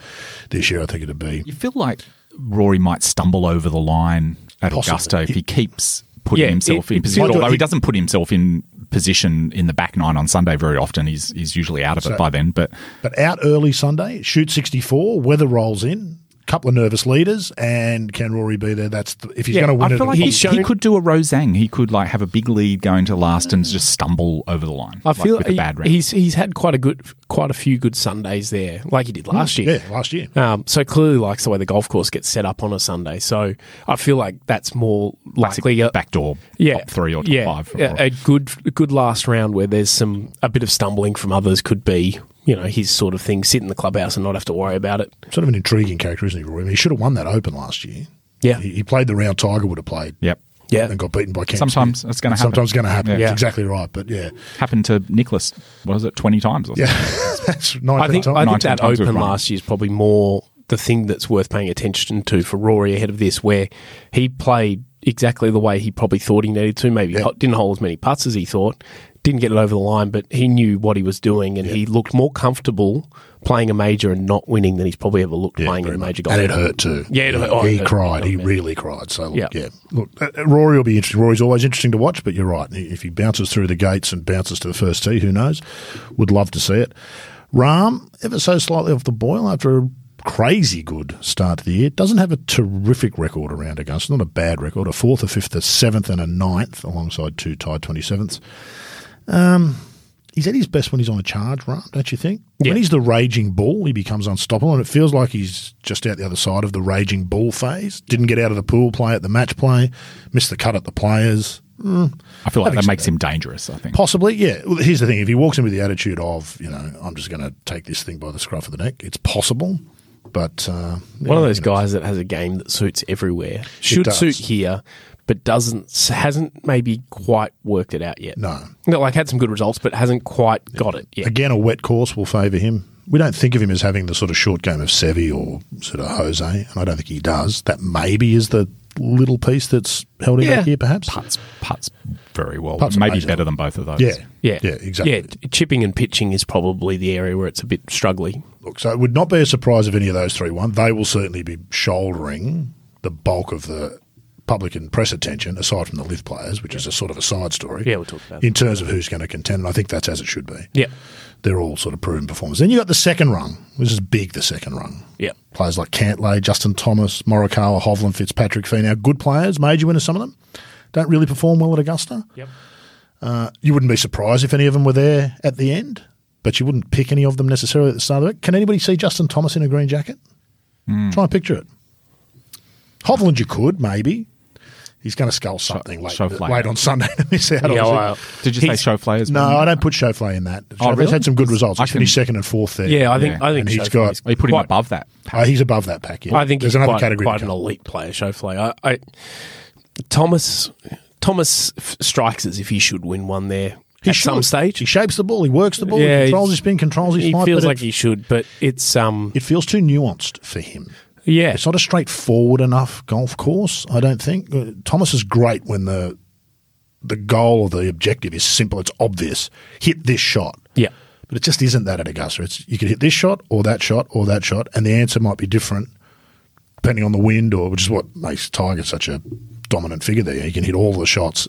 this year. I think it'd be. You feel like Rory might stumble over the line at Possibly. Augusta if he keeps putting yeah, himself it, in position, although he doesn't put himself in position in the back nine on Sunday very often. He's, he's usually out of so, it by then. But but out early Sunday, shoot sixty-four, weather rolls in. Couple of nervous leaders, and can Rory be there? That's the, if he's yeah, going to win. I feel it, like he, shown, he could do a Rozang. He could like have a big lead going to last and just stumble over the line. I like, feel with he, a bad round. He's he's had quite a good, quite a few good Sundays there, like he did last mm, year. Yeah, last year. Um, so clearly likes the way the golf course gets set up on a Sunday. So I feel like that's more likely a backdoor yeah, top three or top yeah, five. For a, a good a good last round where there's some a bit of stumbling from others could be. You know, his sort of thing, sit in the clubhouse and not have to worry about it. Sort of an intriguing character, isn't he, Rory? I mean, he should have won that Open last year. Yeah. He, he played the round Tiger would have played. Yep. Yeah. And got beaten by Cameron Smith. Sometimes it's going to happen. Sometimes it's going to happen. Yeah. That's exactly right, but yeah. Happened to Nicklaus, what is it, twenty times or something? Yeah. That's nineteen I think, times. I think that Open last year is probably more the thing that's worth paying attention to for Rory ahead of this, where he played exactly the way he probably thought he needed to. Maybe yep. didn't hold as many putts as he thought. Didn't get it over the line, but he knew what he was doing, and yep. he looked more comfortable playing a major and not winning than he's probably ever looked yeah, playing in a major golf. And it hurt too. Yeah, it yeah. hurt. Oh, he it hurt. cried. He really cried. So, look, yep. yeah. Look, Rory will be interesting. Rory's always interesting to watch, but you're right. If he bounces through the gates and bounces to the first tee, who knows? Would love to see it. Rahm, ever so slightly off the boil after a crazy good start to the year. Doesn't have a terrific record around Augusta. Not a bad record. A fourth, a fifth, a seventh, and a ninth alongside two tied twenty-sevenths. Um, he's at his best when he's on a charge, right? Don't you think? Yeah. When he's the raging bull, he becomes unstoppable, and it feels like he's just out the other side of the raging bull phase. Didn't get out of the pool play at the match play, missed the cut at the players. Mm, I feel like that makes him dangerous, I think. Possibly, yeah. Well, here's the thing. If he walks in with the attitude of, you know, I'm just going to take this thing by the scruff of the neck, it's possible. But uh, One know, of those guys know. that has a game that suits everywhere. Should suit here. But doesn't hasn't maybe quite worked it out yet. No. No, like had some good results, but hasn't quite got it yet. Again, a wet course will favour him. We don't think of him as having the sort of short game of Seve or sort of Jose, and I don't think he does. That maybe is the little piece that's held him yeah. back here, perhaps. Putts, putts very well. Putts maybe amazing. better than both of those. Yeah, yeah, yeah, exactly. Yeah, chipping and pitching is probably the area where it's a bit struggling. Look, so it would not be a surprise if any of those three won. They will certainly be shouldering the bulk of the public and press attention, aside from the live players, which yeah. is a sort of a side story. Yeah, we'll talk about in that. terms of who's going to contend, and I think that's as it should be. Yeah, they're all sort of proven performers. Then you got the second rung, which is big. The second rung. Yeah, players like Cantlay, Justin Thomas, Morikawa, Hovland, Fitzpatrick, Finau, good players, major winners. Some of them don't really perform well at Augusta. Yep. Uh, you wouldn't be surprised if any of them were there at the end, but you wouldn't pick any of them necessarily at the start of it. Can anybody see Justin Thomas in a green jacket? Mm. Try and picture it. Hovland, you could maybe. He's going to scull something Sh- late, late on Sunday to miss out. Yeah, well, did you he's, say Schauffele as well? No, I don't put Schauffele in that. Schauffele's oh, really? had some good results. He's can, finished second and fourth there. Yeah, I think yeah. I think he's got. Are you putting him above that? Uh, he's above that pack. Yeah, I think there's he's another quite, category. Quite an elite player, Schauffele. I, I Thomas Thomas strikes as if he should win one there. He at should. some stage. He shapes the ball. He works the ball. Yeah, he controls his spin. Controls his. He flight, feels like it, he should, but it's um. It feels too nuanced for him. Yeah, it's not a straightforward enough golf course, I don't think. Thomas is great when the the goal or the objective is simple. It's obvious. Hit this shot. Yeah. But it just isn't that at Augusta. It's you could hit this shot or that shot or that shot, and the answer might be different depending on the wind, or which is what makes Tiger such a dominant figure there. He can hit all the shots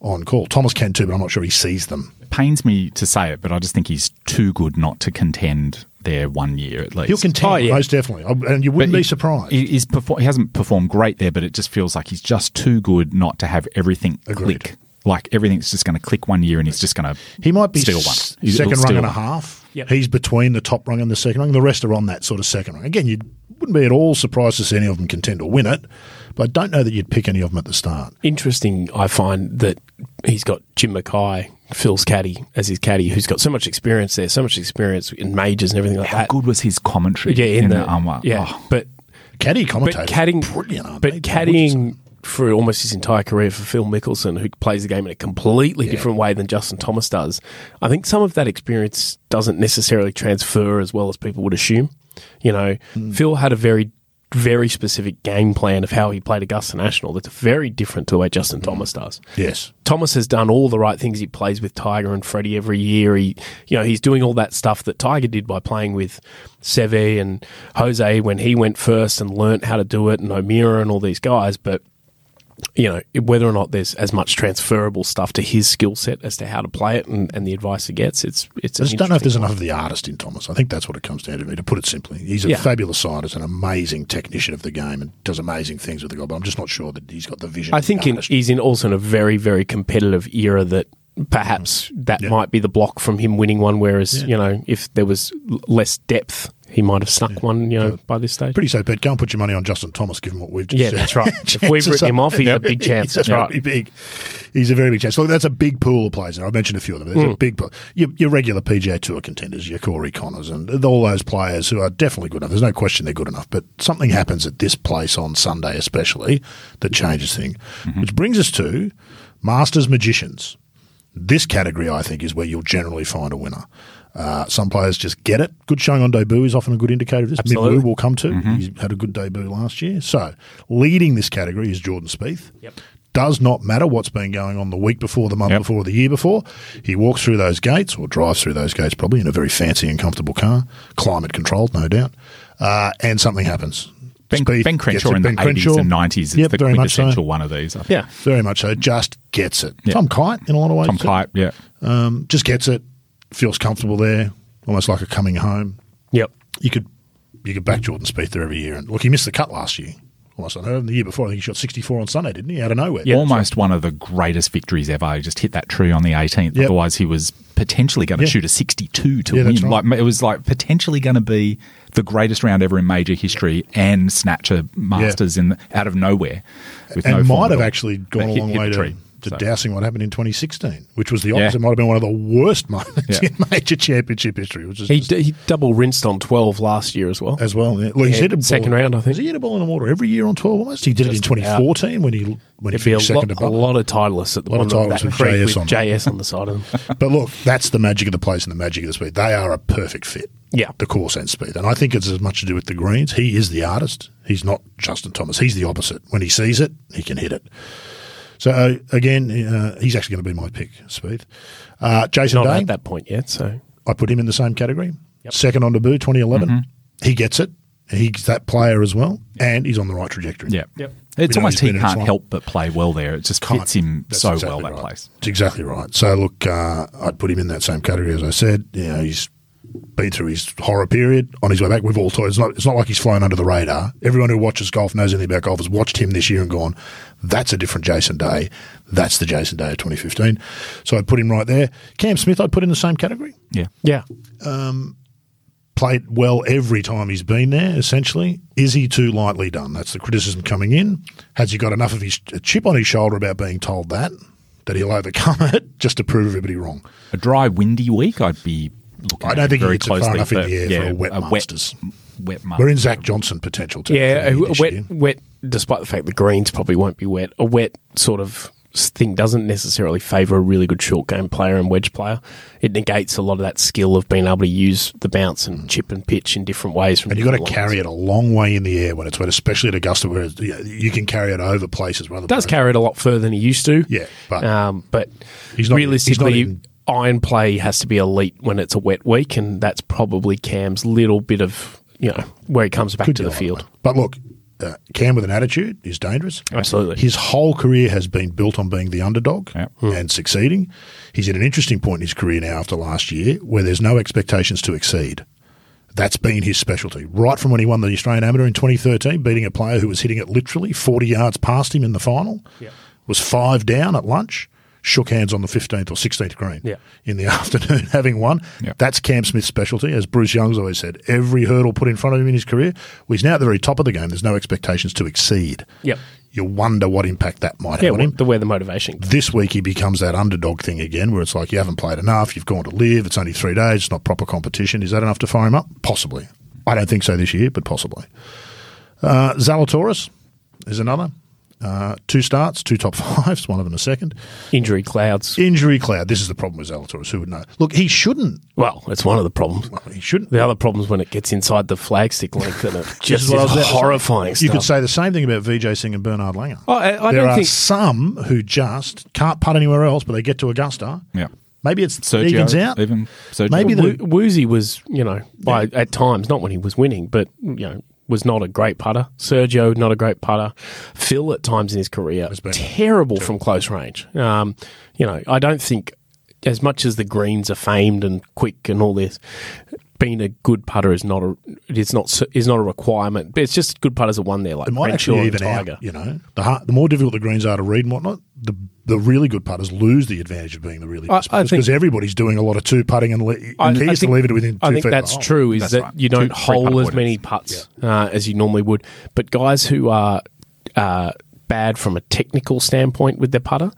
on call. Thomas can too, but I'm not sure he sees them. It pains me to say it, but I just think he's too good not to contend there one year at least. He'll contend, oh, yeah. most definitely. And you wouldn't but be he, surprised. He's perfor- he hasn't performed great there, but it just feels like he's just too good not to have everything Agreed. click. Like everything's just going to click one year and he's just going to He might be steal one. S- second rung and a half. Yep. He's between the top rung and the second rung. The rest are on that sort of second rung. Again, you wouldn't be at all surprised to see any of them contend or win it, but I don't know that you'd pick any of them at the start. Interesting, I find, that he's got Jim Mackay, Phil's caddy, as his caddy, who's got so much experience there, so much experience in majors and everything like How that. How good was his commentary? Yeah, in, in the armour. Yeah, oh. but caddy commentator. But caddying, brilliant, aren't but they? caddying for almost his entire career for Phil Mickelson, who plays the game in a completely yeah. different way than Justin Thomas does. I think some of that experience doesn't necessarily transfer as well as people would assume. You know, mm. Phil had a very, very specific game plan of how he played Augusta National that's very different to the way Justin mm. Thomas does. Yes. Thomas has done all the right things. He plays with Tiger and Freddie every year. He, you know, he's doing all that stuff that Tiger did by playing with Seve and Jose when he went first and learnt how to do it, and O'Meara and all these guys, but you know, whether or not there's as much transferable stuff to his skill set as to how to play it and, and the advice he gets, it's it's. I just don't know if there's enough of the artist in Thomas. I think that's what it comes down to me, to put it simply. He's a yeah. fabulous scientist, an amazing technician of the game, and does amazing things with the golf, but I'm just not sure that he's got the vision. I think in, he's in also in a very, very competitive era that perhaps mm. that yeah. might be the block from him winning one, whereas, yeah. you know, if there was less depth, he might have snuck yeah. one, you know, yeah. by this stage. Pretty so, Pete. Go and put your money on Justin Thomas, given what we've just yeah, said. Yeah, that's right. If we've written him off, he's a big chance. That's right. Big. He's a very big chance. Look, that's a big pool of players. I mentioned a few of them. There's mm. a big pool. Your, your regular P G A Tour contenders, your Corey Connors, and all those players who are definitely good enough. There's no question they're good enough. But something happens at this place on Sunday especially that changes things, mm-hmm. which brings us to Masters Magicians. This category, I think, is where you'll generally find a winner. Uh, some players just get it. Good showing on debut is often a good indicator of this. Minwoo will come to. Mm-hmm. He's had a good debut last year. So, leading this category is Jordan Spieth. Yep. Does not matter what's been going on the week before, the month yep. before, the year before. He walks through those gates, or drives through those gates probably, in a very fancy and comfortable car. Climate controlled, no doubt. Uh, and something happens. Ben, ben Crenshaw in ben the Crenshaw. eighties and nineties is yep, the quintessential so. one of these. I think. Yeah, very much so. Just gets it. Yep. Tom Kite, in a lot of ways. Tom Kite, yeah. Um, just gets it. Feels comfortable there, almost like a coming home. Yep. You could you could back Jordan Spieth there every year. And look, he missed the cut last year. Almost unheard of. The year before, I think he shot sixty-four on Sunday, didn't he? Out of nowhere. Yeah, almost one of the greatest victories ever. He just hit that tree on the eighteenth. Yep. Otherwise, he was potentially going to yeah. shoot a sixty-two to yeah, win. Right. Like, it was like potentially going to be the greatest round ever in major history and snatch a Masters yeah. in the, out of nowhere. With and no might have actually gone but a long hit, hit way to... to so. dousing what happened in twenty sixteen, which was the opposite. Yeah. It might have been one of the worst moments yeah. in major championship history. Which is he, d- he double rinsed on twelve last year as well. As well, yeah. Well, yeah, hit a second ball, round, I think. He hit a ball in the water every year on twelve almost. He did Just it in twenty fourteen out. when he when It'd he finished second above. A lot of titleists at the bottom of that creek with J S on the side of them. But look, that's the magic of the place and the magic of the speed. They are a perfect fit. Yeah, the course and speed. And I think it's as much to do with the greens. He is the artist. He's not Justin Thomas. He's the opposite. When he sees it, he can hit it. So, uh, again, uh, he's actually going to be my pick, Spieth. Uh, Jason Not Day. Not at that point yet, so. I put him in the same category. Yep. Second on debut, twenty eleven. Mm-hmm. He gets it. He's that player as well, yep. and he's on the right trajectory. Yep. Yep. It's almost he can't help but play well there. It just fits him That's so exactly well, that right. place. That's exactly right. So, look, uh, I'd put him in that same category, as I said. You know, he's... been through his horror period. On his way back, we've all told, it's not, it's not like he's flown under the radar. Everyone who watches golf, knows anything about golf, has watched him this year and gone, that's a different Jason Day. That's the Jason Day of twenty fifteen. So I'd put him right there. Cam Smith, I'd put in the same category. Yeah. Yeah. Um, played well every time he's been there, essentially. Is he too lightly done? That's the criticism coming in. Has he got enough of his chip on his shoulder about being told that, that he'll overcome it just to prove everybody wrong? A dry, windy week, I'd be... I don't think it's far enough for, in the air yeah, for a wet a Masters. Wet, wet We're in Zach Johnson potential. Too, yeah, a wet, wet, despite the fact the greens probably won't be wet, a wet sort of thing doesn't necessarily favour a really good short game player and wedge player. It negates a lot of that skill of being able to use the bounce and chip and pitch in different ways. From and you've got to lines. carry it a long way in the air when it's wet, especially at Augusta, where you can carry it over places. Rather, it does places. carry it a lot further than he used to. Yeah, but, um, but he's not, realistically, he's not in- iron play has to be elite when it's a wet week, and that's probably Cam's little bit of, you know, where he comes back Could to the field. Right. But look, Uh, Cam with an attitude is dangerous. Absolutely. His whole career has been built on being the underdog yeah. and succeeding. He's at an interesting point in his career now after last year where there's no expectations to exceed. That's been his specialty. Right from when he won the Australian Amateur in twenty thirteen, beating a player who was hitting it literally forty yards past him in the final, yeah. was five down at lunch, shook hands on the fifteenth or sixteenth green yeah. in the afternoon, having won. Yeah. That's Cam Smith's specialty. As Bruce Young's always said, every hurdle put in front of him in his career, well, he's now at the very top of the game. There's no expectations to exceed. Yep. You wonder what impact that might yeah, have on him. The, where the motivation comes. This week he becomes that underdog thing again where it's like you haven't played enough, you've gone to live, it's only three days, it's not proper competition. Is that enough to fire him up? Possibly. I don't think so this year, but possibly. Uh, Zalatoris is another. Uh, two starts, two top fives, one of them a second. Injury clouds. Injury cloud. This is the problem with Zalatoris. Who would know? Look, he shouldn't. Well, it's one of the problems. Well, he shouldn't. The other problem is when it gets inside the flagstick length and it just is horrifying stuff. You could say the same thing about Vijay Singh and Bernard Langer. Oh, I, I there don't are think... some who just can't putt anywhere else, but they get to Augusta. Yeah. Maybe it's Sergio, Egan's out. Even Sergio. Maybe the Wo- Woozy was, you know, by yeah. at times, not when he was winning, but, you know, was not a great putter. Sergio, not a great putter. Phil, at times in his career, terrible, terrible from close range. Um, you know, I don't think, as much as the greens are famed and quick and all this, being a good putter is not a it's not is not a requirement. But it's just good putters are one there, like Crenshaw and Tiger. Out, you know, the hard, the more difficult the greens are to read and whatnot, the the really good putters lose the advantage of being the really best putters because everybody's doing a lot of two putting and le- I, he has to leave it within two feet. I think feet that's hole. True is that's that right. you don't two, hole as many putts yeah. uh, as you normally would. But guys who are uh, bad from a technical standpoint with their putter,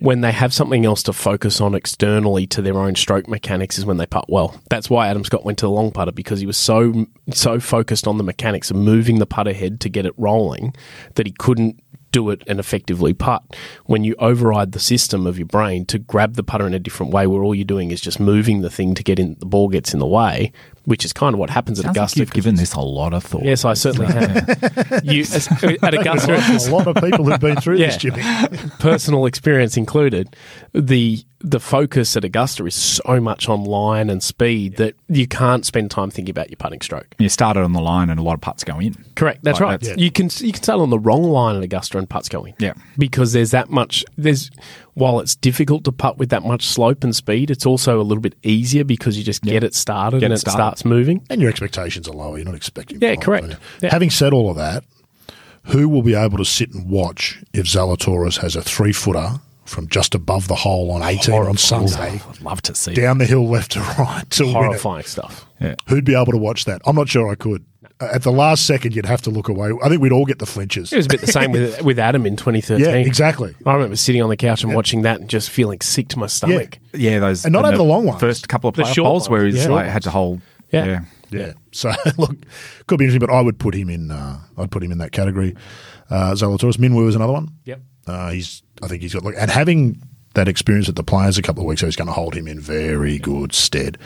when they have something else to focus on externally to their own stroke mechanics is when they putt well. That's why Adam Scott went to the long putter because he was so so focused on the mechanics of moving the putter head to get it rolling that he couldn't do it and effectively putt. When you override the system of your brain to grab the putter in a different way where all you're doing is just moving the thing to get in, the ball gets in the way, which is kind of what happens Sounds at Augusta. Like you've given this a lot of thought. Yes, I certainly have. you, at Augusta, a lot of people have been through yeah, this, Jimmy. Personal experience included. The the focus at Augusta is so much on line and speed yeah. that you can't spend time thinking about your putting stroke. You start it on the line and a lot of putts go in. Correct. That's like, right. That's, yeah. You can you can start on the wrong line at Augusta and putts go in. Yeah. Because there's that much there's. While it's difficult to putt with that much slope and speed, it's also a little bit easier because you just yep. get it started get and it started. starts moving. And your expectations are lower. You're not expecting Yeah, pop, correct. Yeah. Having said all of that, who will be able to sit and watch if Zalatoris has a three-footer from just above the hole on eighteen Horrible. on Sunday? I'd love to see Down that. the hill left to right to Horrifying win it. stuff. Yeah. Who'd be able to watch that? I'm not sure I could. At the last second, you'd have to look away. I think we'd all get the flinches. It was a bit the same with with Adam in twenty thirteen. Yeah, exactly. I remember sitting on the couch and yeah. watching that and just feeling sick to my stomach. Yeah, yeah those and not over the, the long ones. First couple of playoff holes where he yeah. like, had to hold. Yeah. yeah, yeah. So look, could be interesting, but I would put him in. Uh, I'd put him in that category. Uh, Zalatoris, Minwoo is another one. Yep. Uh, he's. I think he's got. Look, and having that experience at the Players a couple of weeks ago is going to hold him in very yeah. good stead.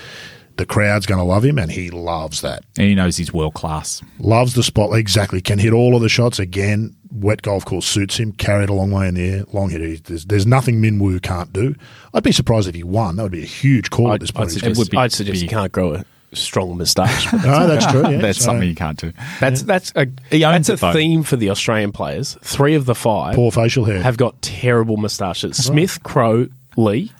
The crowd's going to love him, and he loves that. And he knows he's world-class. Loves the spot. Exactly. Can hit all of the shots. Again, wet golf course suits him. Carried a long way in the air. Long hit. There's, there's nothing Minwoo can't do. I'd be surprised if he won. That would be a huge call I'd, at this point. I'd suggest, would be, I'd suggest he can't grow a strong moustache. No, that's true. Yeah, that's so. something you can't do. That's yeah. that's a, that's a theme for the Australian players. Three of the five Poor facial hair. have got terrible moustaches. Right. Smith, Crowe, Lee.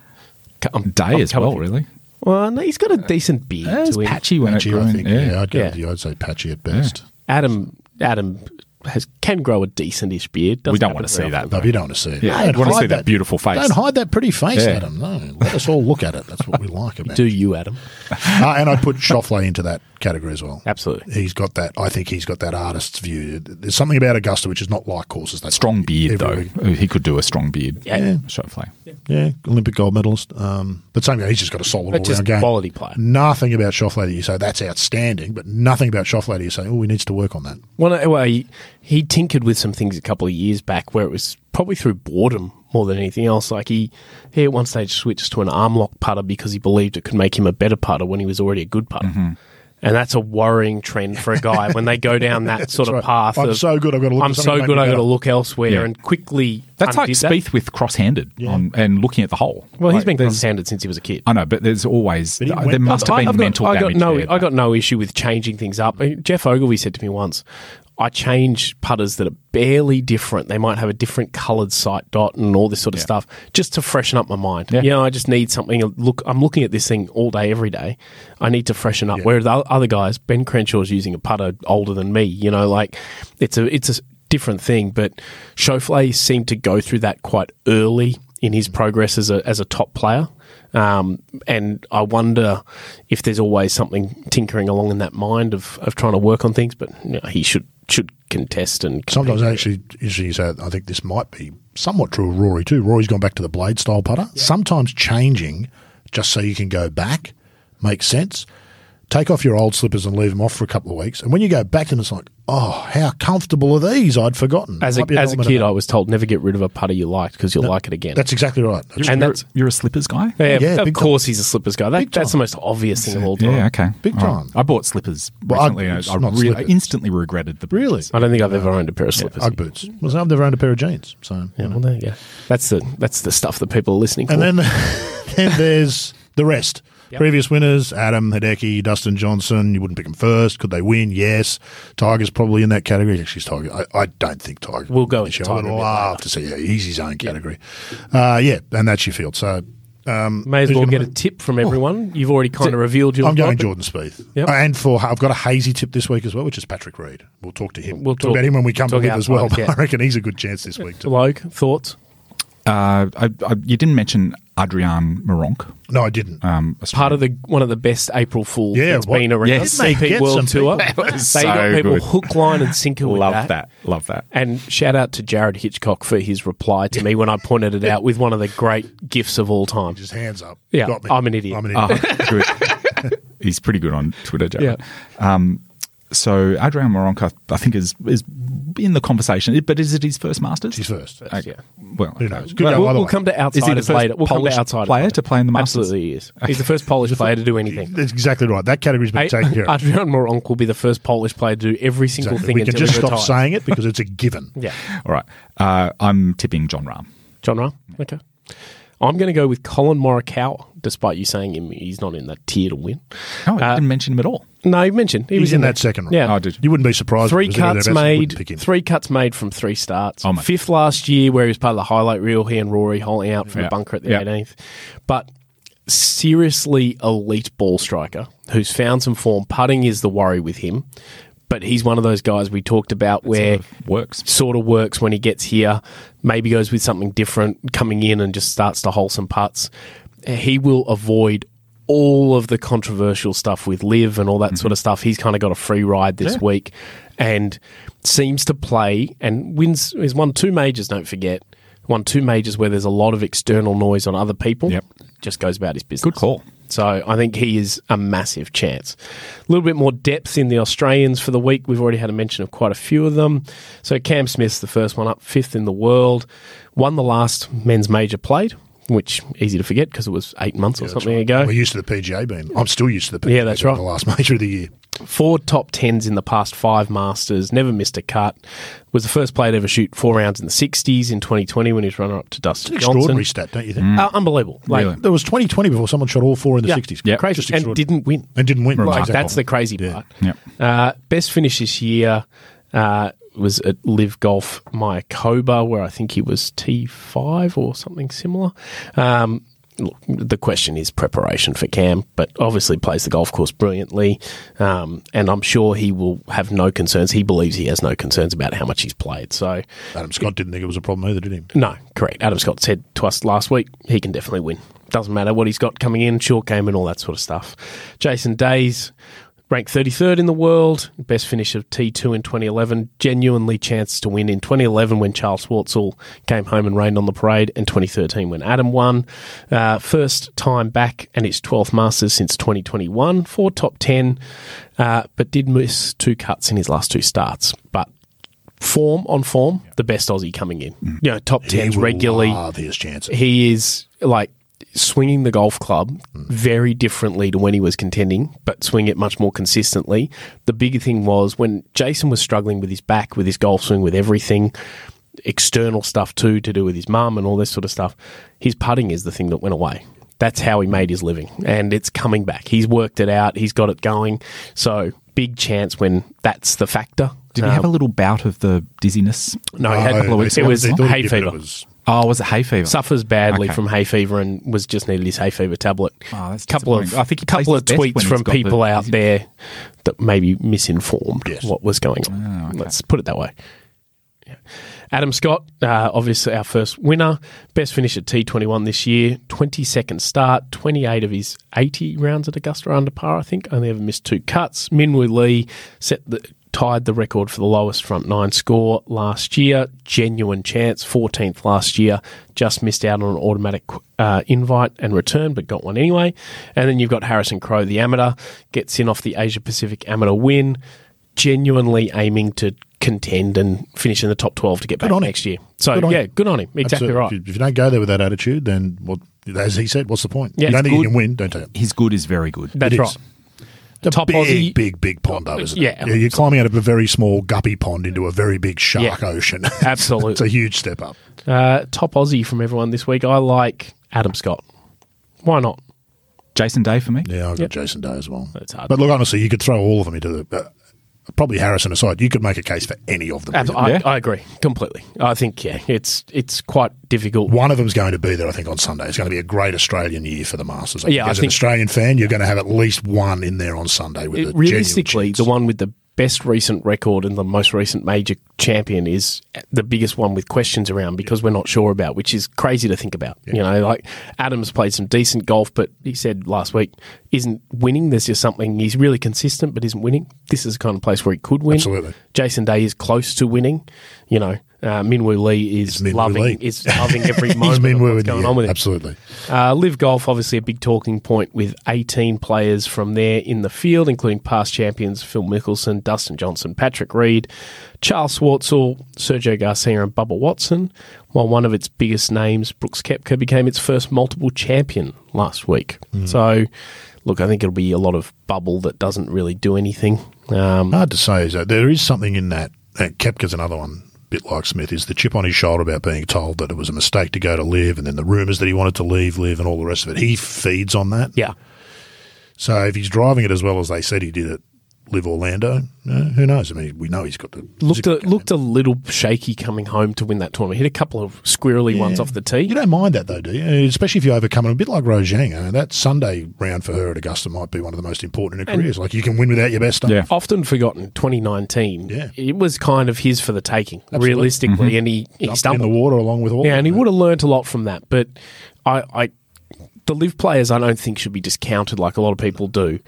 I'm, Day I'm as well, really. Well, no, he's got a decent beard. Yeah, it's patchy when patchy, it grows. I think. Yeah, yeah, I'd, go yeah. The, I'd say patchy at best. Yeah. Adam Adam has can grow a decentish beard. Doesn't we don't want to see that. No, you don't want to see it. Yeah. No, you want to see that, that beautiful face. Don't hide that pretty face, yeah. Adam. No, let us all look at it. That's what we like about it. Do you, Adam? uh, and I put Schauffele into that category as well. Absolutely. He's got that. I think he's got that artist's view. There's something about Augusta which is not like courses. That's strong like beard every, though. He could do a strong beard. Yeah, yeah. Schauffele. Yeah, Olympic gold medalist. Um, but same guy, he's just got a solid all-round game. Quality player. Nothing about Schauffele that you say that's outstanding, but nothing about Schauffele that you say, oh, he needs to work on that. Well, well he, he tinkered with some things a couple of years back where it was probably through boredom more than anything else. Like he, he at one stage switched to an arm lock putter because he believed it could make him a better putter when he was already a good putter. Mm-hmm. And that's a worrying trend for a guy when they go down that sort of right. path. I'm of, so good, I've got to look. I'm so good, I've got to look elsewhere yeah. and quickly. That's like Spieth that. with cross-handed yeah. on, and looking at the hole. Well, like, he's been cross-handed since he was a kid. I know, but there's always but there must have been I've mental got, damage. I got no, there, I got no issue with changing things up. I mean, Jeff Ogilvy said to me once, I change putters that are barely different. They might have a different coloured sight dot and all this sort of yeah. stuff just to freshen up my mind. Yeah. You know, I just need something. Look, I'm looking at this thing all day, every day. I need to freshen up. Yeah. Where the other guys, Ben Crenshaw's using a putter older than me. You know, like it's a it's a different thing. But Schauffele seemed to go through that quite early in his progress as a as a top player. Um, and I wonder if there's always something tinkering along in that mind of, of trying to work on things. But you know, he should should contest and compete. Sometimes actually, interesting you say, I think this might be somewhat true of Rory too. Rory's gone back to the blade style putter. Yeah. Sometimes changing just so you can go back makes sense. Take off your old slippers and leave them off for a couple of weeks. And when you go back to them, it's like, oh, how comfortable are these? I'd forgotten. As a, as a kid, I was told never get rid of a putter you liked because you'll no, like it again. That's exactly right. That's and you're, that's, you're a slippers guy? Yeah, yeah of course time. He's a slippers guy. That, that's the most obvious thing of all time. Yeah, okay. Big time. Right. I bought slippers well, recently. I, I, re- I instantly regretted the Really? I don't think I've ever owned a pair of slippers. Yeah, Ugg boots. Well, I've never owned a pair of jeans. So, yeah, well, there you go. That's the, that's the stuff that people are listening and for. And then, then there's the rest. Yep. Previous winners, Adam, Hideki, Dustin Johnson, you wouldn't pick them first. Could they win? Yes. Tiger's probably in that category. Actually, it's Tiger. I, I don't think Tiger. We'll go into Tiger. I'd love to see. Yeah, he's his own category. Yeah, uh, yeah and that's your field. So um, may as well get win? a tip from everyone. Oh. You've already kind of revealed your I'm going Jordan Spieth. Yep. And for I've got a hazy tip this week as well, which is Patrick Reed. We'll talk to him. We'll talk, talk about him when we come to him as well. But yeah. I reckon he's a good chance this week too. Logue, thoughts? Uh, I, I, you didn't mention Adrian Moronk. No, I didn't. Um, Part of the one of the best April Fools yeah, that's what? been around. Yes, C P World Tour. They got so people good. hook, line, and sinker with Love that. that. Love that. And shout out to Jared Hitchcock for his reply to me when I pointed it out with one of the great gifts of all time. Just hands up. Yeah, got me. I'm an idiot. I'm an idiot. Oh, he's pretty good on Twitter, Jared. Yeah. Um, so Adrian Moronk, I think, is is. in the conversation, but is it his first Masters? His first, okay. yeah. Well, who knows? Good well, we'll, we'll come to outsiders later. We'll Polish come to outsiders player later. to play in the Masters. Absolutely, he is. He's the first Polish player to do anything. That's exactly right. That category's been a- taken care of. Adrian Moronk will be the first Polish player to do every single exactly. thing. We can just stop retires. saying it because it's a given. yeah. All right. Uh, I'm tipping John Rahm. John Rahm. Okay. I'm going to go with Colin Morikawa, despite you saying him, he's not in that tier to win. No, I uh, didn't mention him at all. No, you mentioned. He He's was in, in that, that second round. Yeah. Oh, did you? You wouldn't be surprised. Three cuts made Three cuts made from three starts. Oh, Fifth last year where he was part of the highlight reel, he and Rory holding out from yeah. the bunker at the yeah. eighteenth. But seriously elite ball striker who's found some form. Putting is the worry with him. But he's one of those guys we talked about that where sort of works. sort of works when he gets here, maybe goes with something different, coming in and just starts to hole some putts. He will avoid all of the controversial stuff with Liv and all that mm-hmm. sort of stuff. He's kind of got a free ride this yeah. week and seems to play and wins. He's won two majors, don't forget. Won two majors where there's a lot of external noise on other people. Yep. Just goes about his business. Good call. So I think he is a massive chance. A little bit more depth in the Australians for the week. We've already had a mention of quite a few of them. So Cam Smith's the first one up, fifth in the world. Won the last men's major played, which easy to forget because it was eight months yeah, or something right. ago. We're used to the P G A beam. I'm still used to the P G A beam. Yeah, that's right. The last major of the year. Four top tens in the past five Masters, never missed a cut. Was the first player to ever shoot four rounds in the sixties in twenty twenty when he was runner-up to Dustin Johnson. It's an extraordinary stat, don't you think? Mm. Uh, unbelievable. Like, really? There was twenty twenty before someone shot all four in the yeah. sixties. Yeah. Crazy. And didn't win. And didn't win. Like, that's the crazy part. Yeah. Yeah. Uh, best finish this year uh, was at Live Golf Mayakoba, where I think he was T five or something similar. Um Look, the question is preparation for Cam, but obviously plays the golf course brilliantly, um, and I'm sure he will have no concerns. He believes he has no concerns about how much he's played. So Adam Scott it, didn't think it was a problem either, did he? No, correct. Adam Scott said to us last week he can definitely win. Doesn't matter what he's got coming in, short game and all that sort of stuff. Jason Day's ranked thirty-third in the world, best finish of T two in twenty eleven, genuinely chance to win in twenty eleven when Charles Schwartzel came home and rained on the parade, and twenty thirteen when Adam won. Uh, first time back and its twelfth Masters since twenty twenty-one, four top ten, uh, but did miss two cuts in his last two starts. But form on form, yeah. the best Aussie coming in. Mm. You know, top tens regularly. Love his chances. He is like swinging the golf club mm. very differently to when he was contending, but swing it much more consistently. The big thing was when Jason was struggling with his back, with his golf swing, with everything, external stuff too, to do with his mum and all this sort of stuff, his putting is the thing that went away. That's how he made his living, and it's coming back. He's worked it out. He's got it going. So big chance when that's the factor. Did um, he have a little bout of the dizziness? No, he had a couple of weeks. It was hay fever. It was- Oh, was it hay fever? Suffers badly okay. from hay fever and was just needed his hay fever tablet. Oh, that's couple of I think a couple of tweets from people the, out there that maybe misinformed yes. what was going on. Oh, okay. Let's put it that way. Yeah. Adam Scott, uh, obviously our first winner. Best finish at T twenty-one this year. twenty-second start. twenty-eight of his eighty rounds at Augusta are under par, I think. Only ever missed two cuts. Minwoo Lee set the... tied the record for the lowest front nine score last year. Genuine chance, fourteenth last year. Just missed out on an automatic uh, invite and return, but got one anyway. And then you've got Harrison Crow, the amateur, gets in off the Asia-Pacific amateur win, genuinely aiming to contend and finish in the top twelve to get back next year. So, good yeah, good on him. Exactly Absolutely. Right. If you, if you don't go there with that attitude, then, well, as he said, what's the point? Yeah, you don't think you can win, don't take it. His good is very good. That's right. A top big, Aussie. big, big pond, though, isn't yeah, it? Yeah. You're climbing out of a very small guppy pond into a very big shark yeah, ocean. Absolutely. It's a huge step up. Uh, top Aussie from everyone this week. I like Adam Scott. Why not? Jason Day for me. Yeah, I've yep. got Jason Day as well. It's hard. But look, honestly, you could throw all of them into the... Uh, probably Harrison aside, you could make a case for any of them. I, yeah? I agree completely. I think yeah, it's it's quite difficult. One of them's going to be there, I think, on Sunday. It's going to be a great Australian year for the Masters. I yeah, think I as think, an Australian fan, you're going to have at least one in there on Sunday with it, realistically, the one with the best recent record and the most recent major champion is the biggest one with questions around because yeah. we're not sure about, which is crazy to think about. Yeah. You know, like Adam's played some decent golf, but he said last week isn't winning. There's just something he's really consistent, but isn't winning. This is the kind of place where he could win. Absolutely. Jason Day is close to winning. You know, uh, Minwoo Lee is Minwoo loving Lee. is loving every moment of what's going yeah, on with him. Absolutely. Uh, Live Golf, obviously a big talking point with eighteen players from there in the field, including past champions Phil Mickelson, Dustin Johnson, Patrick Reed, Charles Swartzel, Sergio Garcia and Bubba Watson, while one of its biggest names, Brooks Koepka, became its first multiple champion last week. Mm. So, look, I think it'll be a lot of bubble that doesn't really do anything. Um, Hard to say, is that there is something in that. And Koepka's another one, a bit like Smith, is the chip on his shoulder about being told that it was a mistake to go to Live and then the rumours that he wanted to leave Live and all the rest of it. He feeds on that. Yeah. So if he's driving it as well as they said he did at Live Orlando, uh, who knows? I mean, we know he's got the... Looked, a, looked a little shaky coming home to win that tournament. Hit a couple of squirrely yeah. ones off the tee. You don't mind that though, do you? Especially if you overcome it. A bit like Rojang. I mean, that Sunday round for her at Augusta might be one of the most important in her and career. It's like you can win without your best stuff. Yeah. Often forgotten, twenty nineteen, yeah. it was kind of his for the taking, Absolutely. realistically, mm-hmm. and he, he stumbled. in the water along with all Yeah, and he would have learnt a lot from that. But I, I, the Live players I don't think should be discounted like a lot of people do.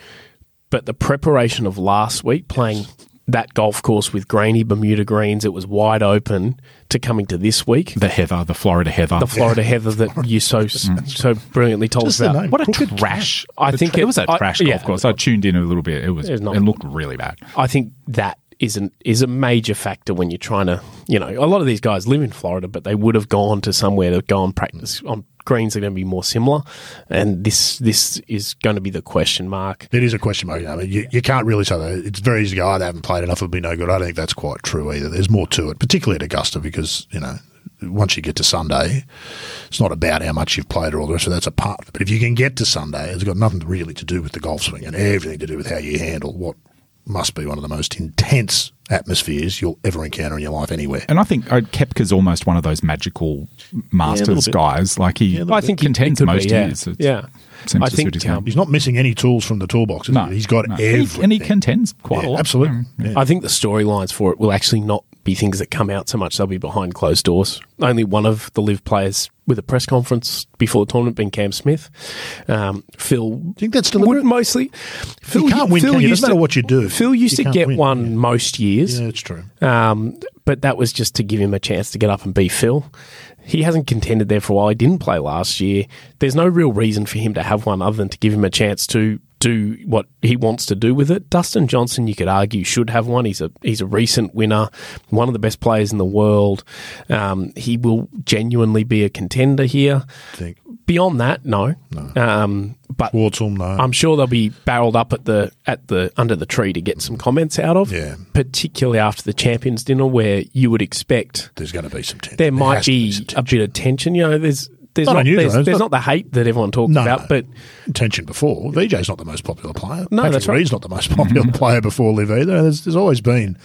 But the preparation of last week, playing yes. that golf course with grainy Bermuda greens, it was wide open, to coming to this week. The heather, the Florida heather. The Florida yeah. heather that you so so brilliantly told Just us about. Name, what a trash. I the think tra- it, it was a trash I, golf yeah. course. I tuned in a little bit. It was. It, was not, it looked really bad. I think that is, an, is a major factor when you're trying to, you know, a lot of these guys live in Florida, but they would have gone to somewhere to go and practice on greens are going to be more similar, and this this is going to be the question mark. It is a question mark. I mean, you, you can't really say that. It's very easy to go, oh, they haven't played enough, it'll be no good. I don't think that's quite true either. There's more to it, particularly at Augusta, because, you know, once you get to Sunday, it's not about how much you've played or all the rest of that's a part of it. But if you can get to Sunday, it's got nothing really to do with the golf swing and everything to do with how you handle what must be one of the most intense atmospheres you'll ever encounter in your life anywhere. And I think Koepka's almost one of those magical Masters yeah, guys. Like he, yeah, I think he contends most years. Yeah. I think he's not missing any tools from the toolbox. No, he's got no. everything. And he contends quite yeah, a lot. Absolutely. Yeah. I think the storylines for it will actually not be things that come out so much. They'll be behind closed doors. Only one of the Live players with a press conference before the tournament being Cam Smith. Um, Phil... Do you think that's deliberate? Mostly. Phil, you can't win, Phil can you? It doesn't matter what you do. Phil used to get win. one yeah. most years. Yeah, that's true. Um, but that was just to give him a chance to get up and be Phil. he hasn't contended there for a while. He didn't play last year. There's no real reason for him to have one other than to give him a chance to do what he wants to do with it. Dustin Johnson, you could argue, should have one. He's a he's a recent winner, one of the best players in the world. Um, he will genuinely be a contender here. I think. Beyond that, no. No. Um, but Wartum, no. I'm sure they'll be barreled up at the at the under the tree to get some comments out of. Yeah. Particularly after the Champions Dinner, where you would expect there's going to be some tension. There might be, be a bit of tension. You know, there's there's not, not unusual, there's, there's not, not the hate that everyone talks no, about, no. but tension before. B J's not the most popular player. No, Patrick that's right. Reed's not the most popular player before Liv either. There's, there's always been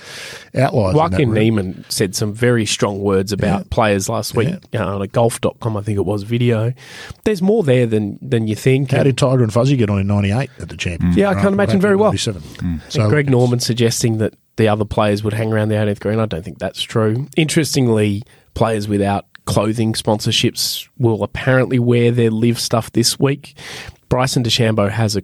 outliers. Joaquin Niemann said some very strong words about yeah. players last week yeah. uh, on a golf dot com, I think it was, video. There's more there than, than you think. How and, did Tiger and Fuzzy get on in ninety-eight at the Champions? Mm. Yeah, I can't right, imagine very well. Mm. So, Greg Norman suggesting that the other players would hang around the eighteenth green. I don't think that's true. Interestingly, players without clothing sponsorships will apparently wear their Liv stuff this week. Bryson DeChambeau has a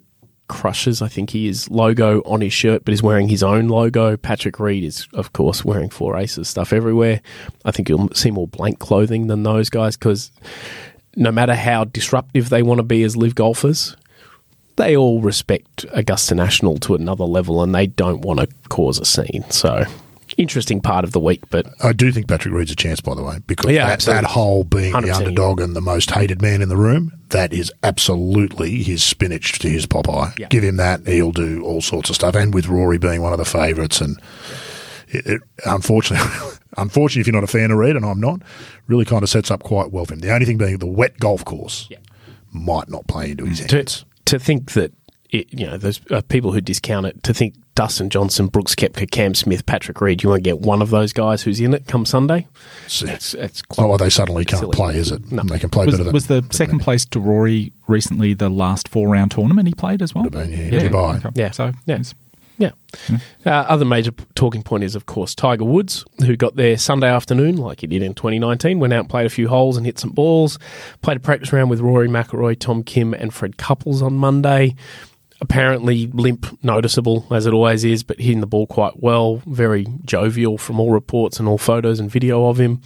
Crushers, I think he is, logo on his shirt, but he's wearing his own logo. Patrick Reed is, of course, wearing Four Aces stuff everywhere. I think you'll see more blank clothing than those guys because no matter how disruptive they want to be as Liv golfers, they all respect Augusta National to another level and they don't want to cause a scene. So... interesting part of the week, but... I do think Patrick Reed's a chance, by the way, because yeah, that, that whole being the underdog yeah. and the most hated man in the room, that is absolutely his spinach to his Popeye. Yeah. Give him that, he'll do all sorts of stuff. And with Rory being one of the favourites, and it, it, unfortunately, unfortunately, if you're not a fan of Reed, and I'm not, really kind of sets up quite well for him. The only thing being the wet golf course yeah. might not play into his hands. To, to think that, it, you know, there's uh, people who discount it, to think... Dustin Johnson, Brooks Koepka, Cam Smith, Patrick Reed. You want to get one of those guys who's in it come Sunday? It's, it's quite oh, well, they suddenly can't silly. play, is it? No. They can play was, better than... Was the second place to Rory recently the last four-round tournament he played as well? Would have been, yeah. yeah. Dubai. Okay. Yeah. So, yeah. yeah. yeah. Uh, other major talking point is, of course, Tiger Woods, who got there Sunday afternoon like he did in twenty nineteen, went out and played a few holes and hit some balls, played a practice round with Rory McIlroy, Tom Kim and Fred Couples on Monday. Apparently limp, noticeable, as it always is, but hitting the ball quite well, very jovial from all reports and all photos and video of him.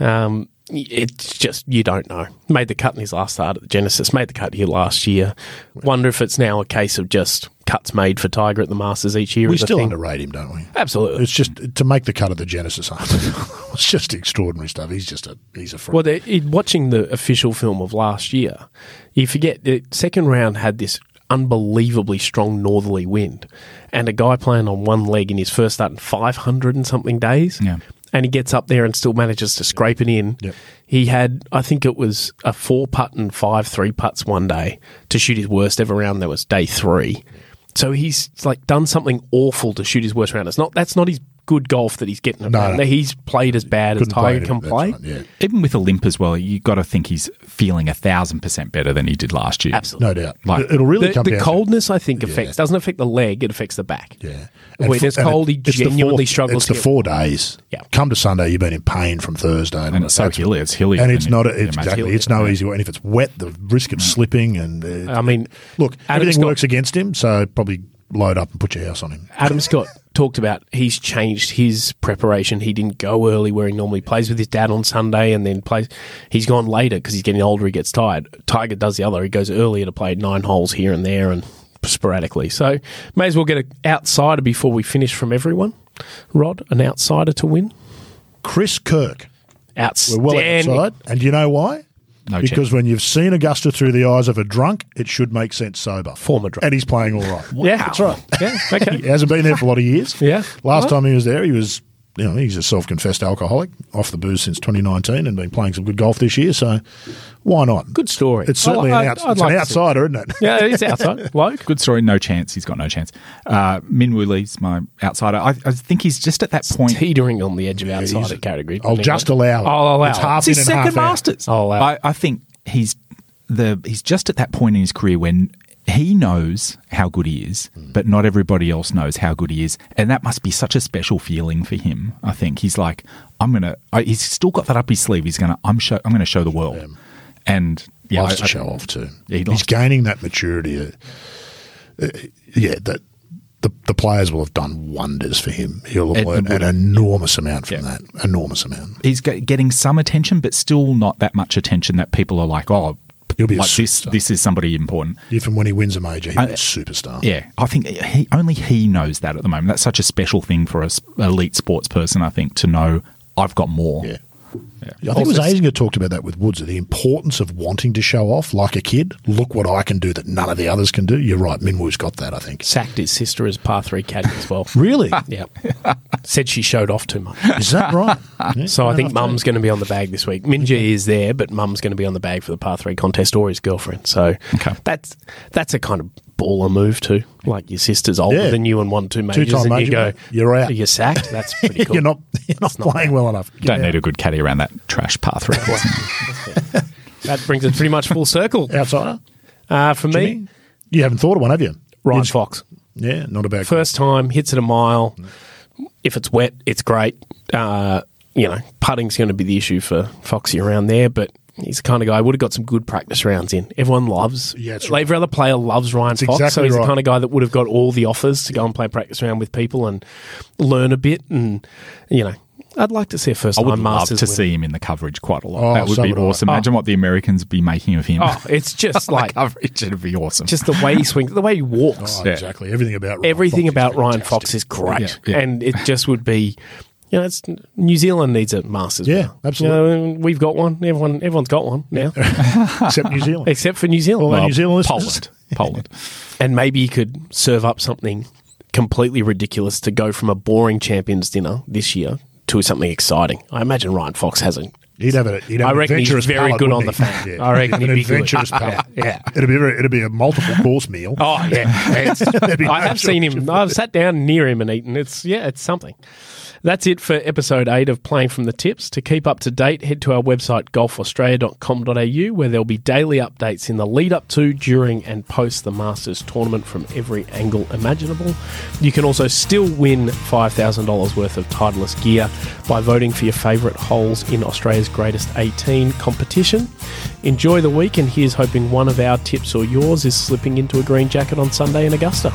Um, it's just, you don't know. Made the cut in his last start at the Genesis, made the cut here last year. Wonder if it's now a case of just cuts made for Tiger at the Masters each year. We still thing. underrate him, don't we? Absolutely. It's just, to make the cut of the Genesis, it's just extraordinary stuff. He's just a, he's a freak. Well, watching the official film of last year, you forget, the second round had this unbelievably strong northerly wind and a guy playing on one leg in his first start in five hundred and something days yeah. and he gets up there and still manages to scrape yep. it in. Yep. He had, I think it was a four putt and five three putts one day to shoot his worst ever round. That was day three. So he's like done something awful to shoot his worst round. It's not, that's not his good golf that he's getting around. No, no. He's played as bad Couldn't as Tiger can play. Right, yeah. Even with a limp as well, you've got to think he's feeling a thousand percent better than he did last year. Absolutely. No doubt. Like, It'll really the, come the down coldness, to, I think, affects, yeah. doesn't affect the leg, it affects the back. Yeah. And when f- it's cold, it, he it's genuinely four, struggles. It's the four days. Yeah. Come to Sunday, you've been in pain from Thursday. And, and it's so hilly. It's hilly. And it's not, it's exactly, it's no yeah. easy way. And if it's wet, the risk of mm. slipping and... Uh, I mean... Look, Adam everything Scott, works against him, so probably load up and put your house on him. Adam Scott... talked about he's changed his preparation. He didn't go early where he normally plays with his dad on Sunday and then plays. He's gone later because he's getting older. He gets tired. Tiger does the other. He goes earlier to play nine holes here and there and sporadically. So may as well get an outsider before we finish from everyone. Rod, an outsider to win? Chris Kirk. Outstanding. We're well outside. And you know why? No because check. When you've seen Augusta through the eyes of a drunk, it should make sense sober. Former drunk. And he's playing all right. Wow. Yeah, that's right. Yeah, okay. He hasn't been there for a lot of years. Yeah. Last right. time he was there, he was, you know, he's a self-confessed alcoholic, off the booze since twenty nineteen and been playing some good golf this year, so why not? Good story. It's certainly I, I, an, outs- it's like an outsider, isn't it? Yeah, it's outside. Like, good story, no chance. He's got no chance. Uh, Minwoo Lee's my outsider. I, I think he's just at that it's point. teetering on the edge of yeah, outsider category. I'll just it? allow it. I'll allow it's it. Half it's in his and second half Masters. Out. I'll allow I, I think he's the he's just at that point in his career when he knows how good he is, mm. but not everybody else knows how good he is. And that must be such a special feeling for him, I think. He's like, I'm going to – he's still got that up his sleeve. He's going to – I'm show, I'm going to show the world. Um, and yeah, loves I, to show I, off too. Yeah, he he's gaining that maturity. Uh, uh, yeah, that the, the players will have done wonders for him. He'll have learned an enormous amount from yeah. that, enormous amount. He's getting some attention, but still not that much attention that people are like, oh, he'll be like a this, this is somebody important. Even when he wins a major, he'll uh, be a superstar. Yeah, I think he, only he knows that at the moment. That's such a special thing for an elite sports person, I think, to know I've got more. Yeah. Yeah. I think also, it was Azinger talked about that with Woods, the importance of wanting to show off like a kid. Look what I can do that none of the others can do. You're right. Minwoo's got that, I think. Sacked his sister as par three caddy as well. Really? Yeah. Said she showed off too much. Is that right? Yeah, so I think Mum's going to be on the bag this week. Minji is there, but Mum's going to be on the bag for the par three contest, or his girlfriend. So okay. that's that's a kind of baller move too. Like your sister's older yeah. than you and won two majors, Two-time and major, you go, you're out. You're sacked. That's pretty cool. you're not, you're not playing not well enough. Get Don't out. Need a good caddy around that trash path record. That brings it pretty much full circle. Outsider? Uh, for Jimmy, me. You haven't thought of one, have you? Ryan Fox. Yeah, not a bad First call. time, hits it a mile. Mm. If it's wet, it's great. Uh, you know, putting's going to be the issue for Foxy around there, but he's the kind of guy who would have got some good practice rounds in. Everyone loves. Yeah, that's right. Every other player loves Ryan that's Fox, exactly so he's right. the kind of guy that would have got all the offers to yeah. go and play practice round with people and learn a bit and, you know, I'd like to see a first-time Masters. I would love Masters to win. see him in the coverage quite a lot. Oh, that would so be would awesome. I. Imagine oh. what the Americans would be making of him. Oh, it's just like coverage. It'd be awesome. Just the way he swings, the way he walks. Oh, yeah. Exactly. Everything about Ryan everything Fox about Ryan Fox is great, yeah, yeah. and it just would be. You know, it's, New Zealand needs a Masters. Yeah, now. absolutely. You know, we've got one. Everyone, everyone's got one now, except New Zealand. Except for New Zealand. Well, well, New Zealand, Poland, Poland, and maybe you could serve up something completely ridiculous to go from a boring Champions Dinner this year to something exciting. I imagine Ryan Fox hasn't. He'd have it. I reckon he's very palate, good on he? the fan. Yeah. I reckon he'd an be adventurous good. palate. Yeah. yeah, it'd be very, it'd be a multiple course meal. Oh yeah, I have seen him. I've sat down near him and eaten. It's yeah, it's something. That's it for episode eight of Playing from the Tips. To keep up to date, head to our website golf australia dot com dot a u where there'll be daily updates in the lead up to, during and post the Masters tournament from every angle imaginable. You can also still win five thousand dollars worth of Titleist gear by voting for your favourite holes in Australia's Greatest eighteen competition. Enjoy the week and here's hoping one of our tips or yours is slipping into a green jacket on Sunday in Augusta.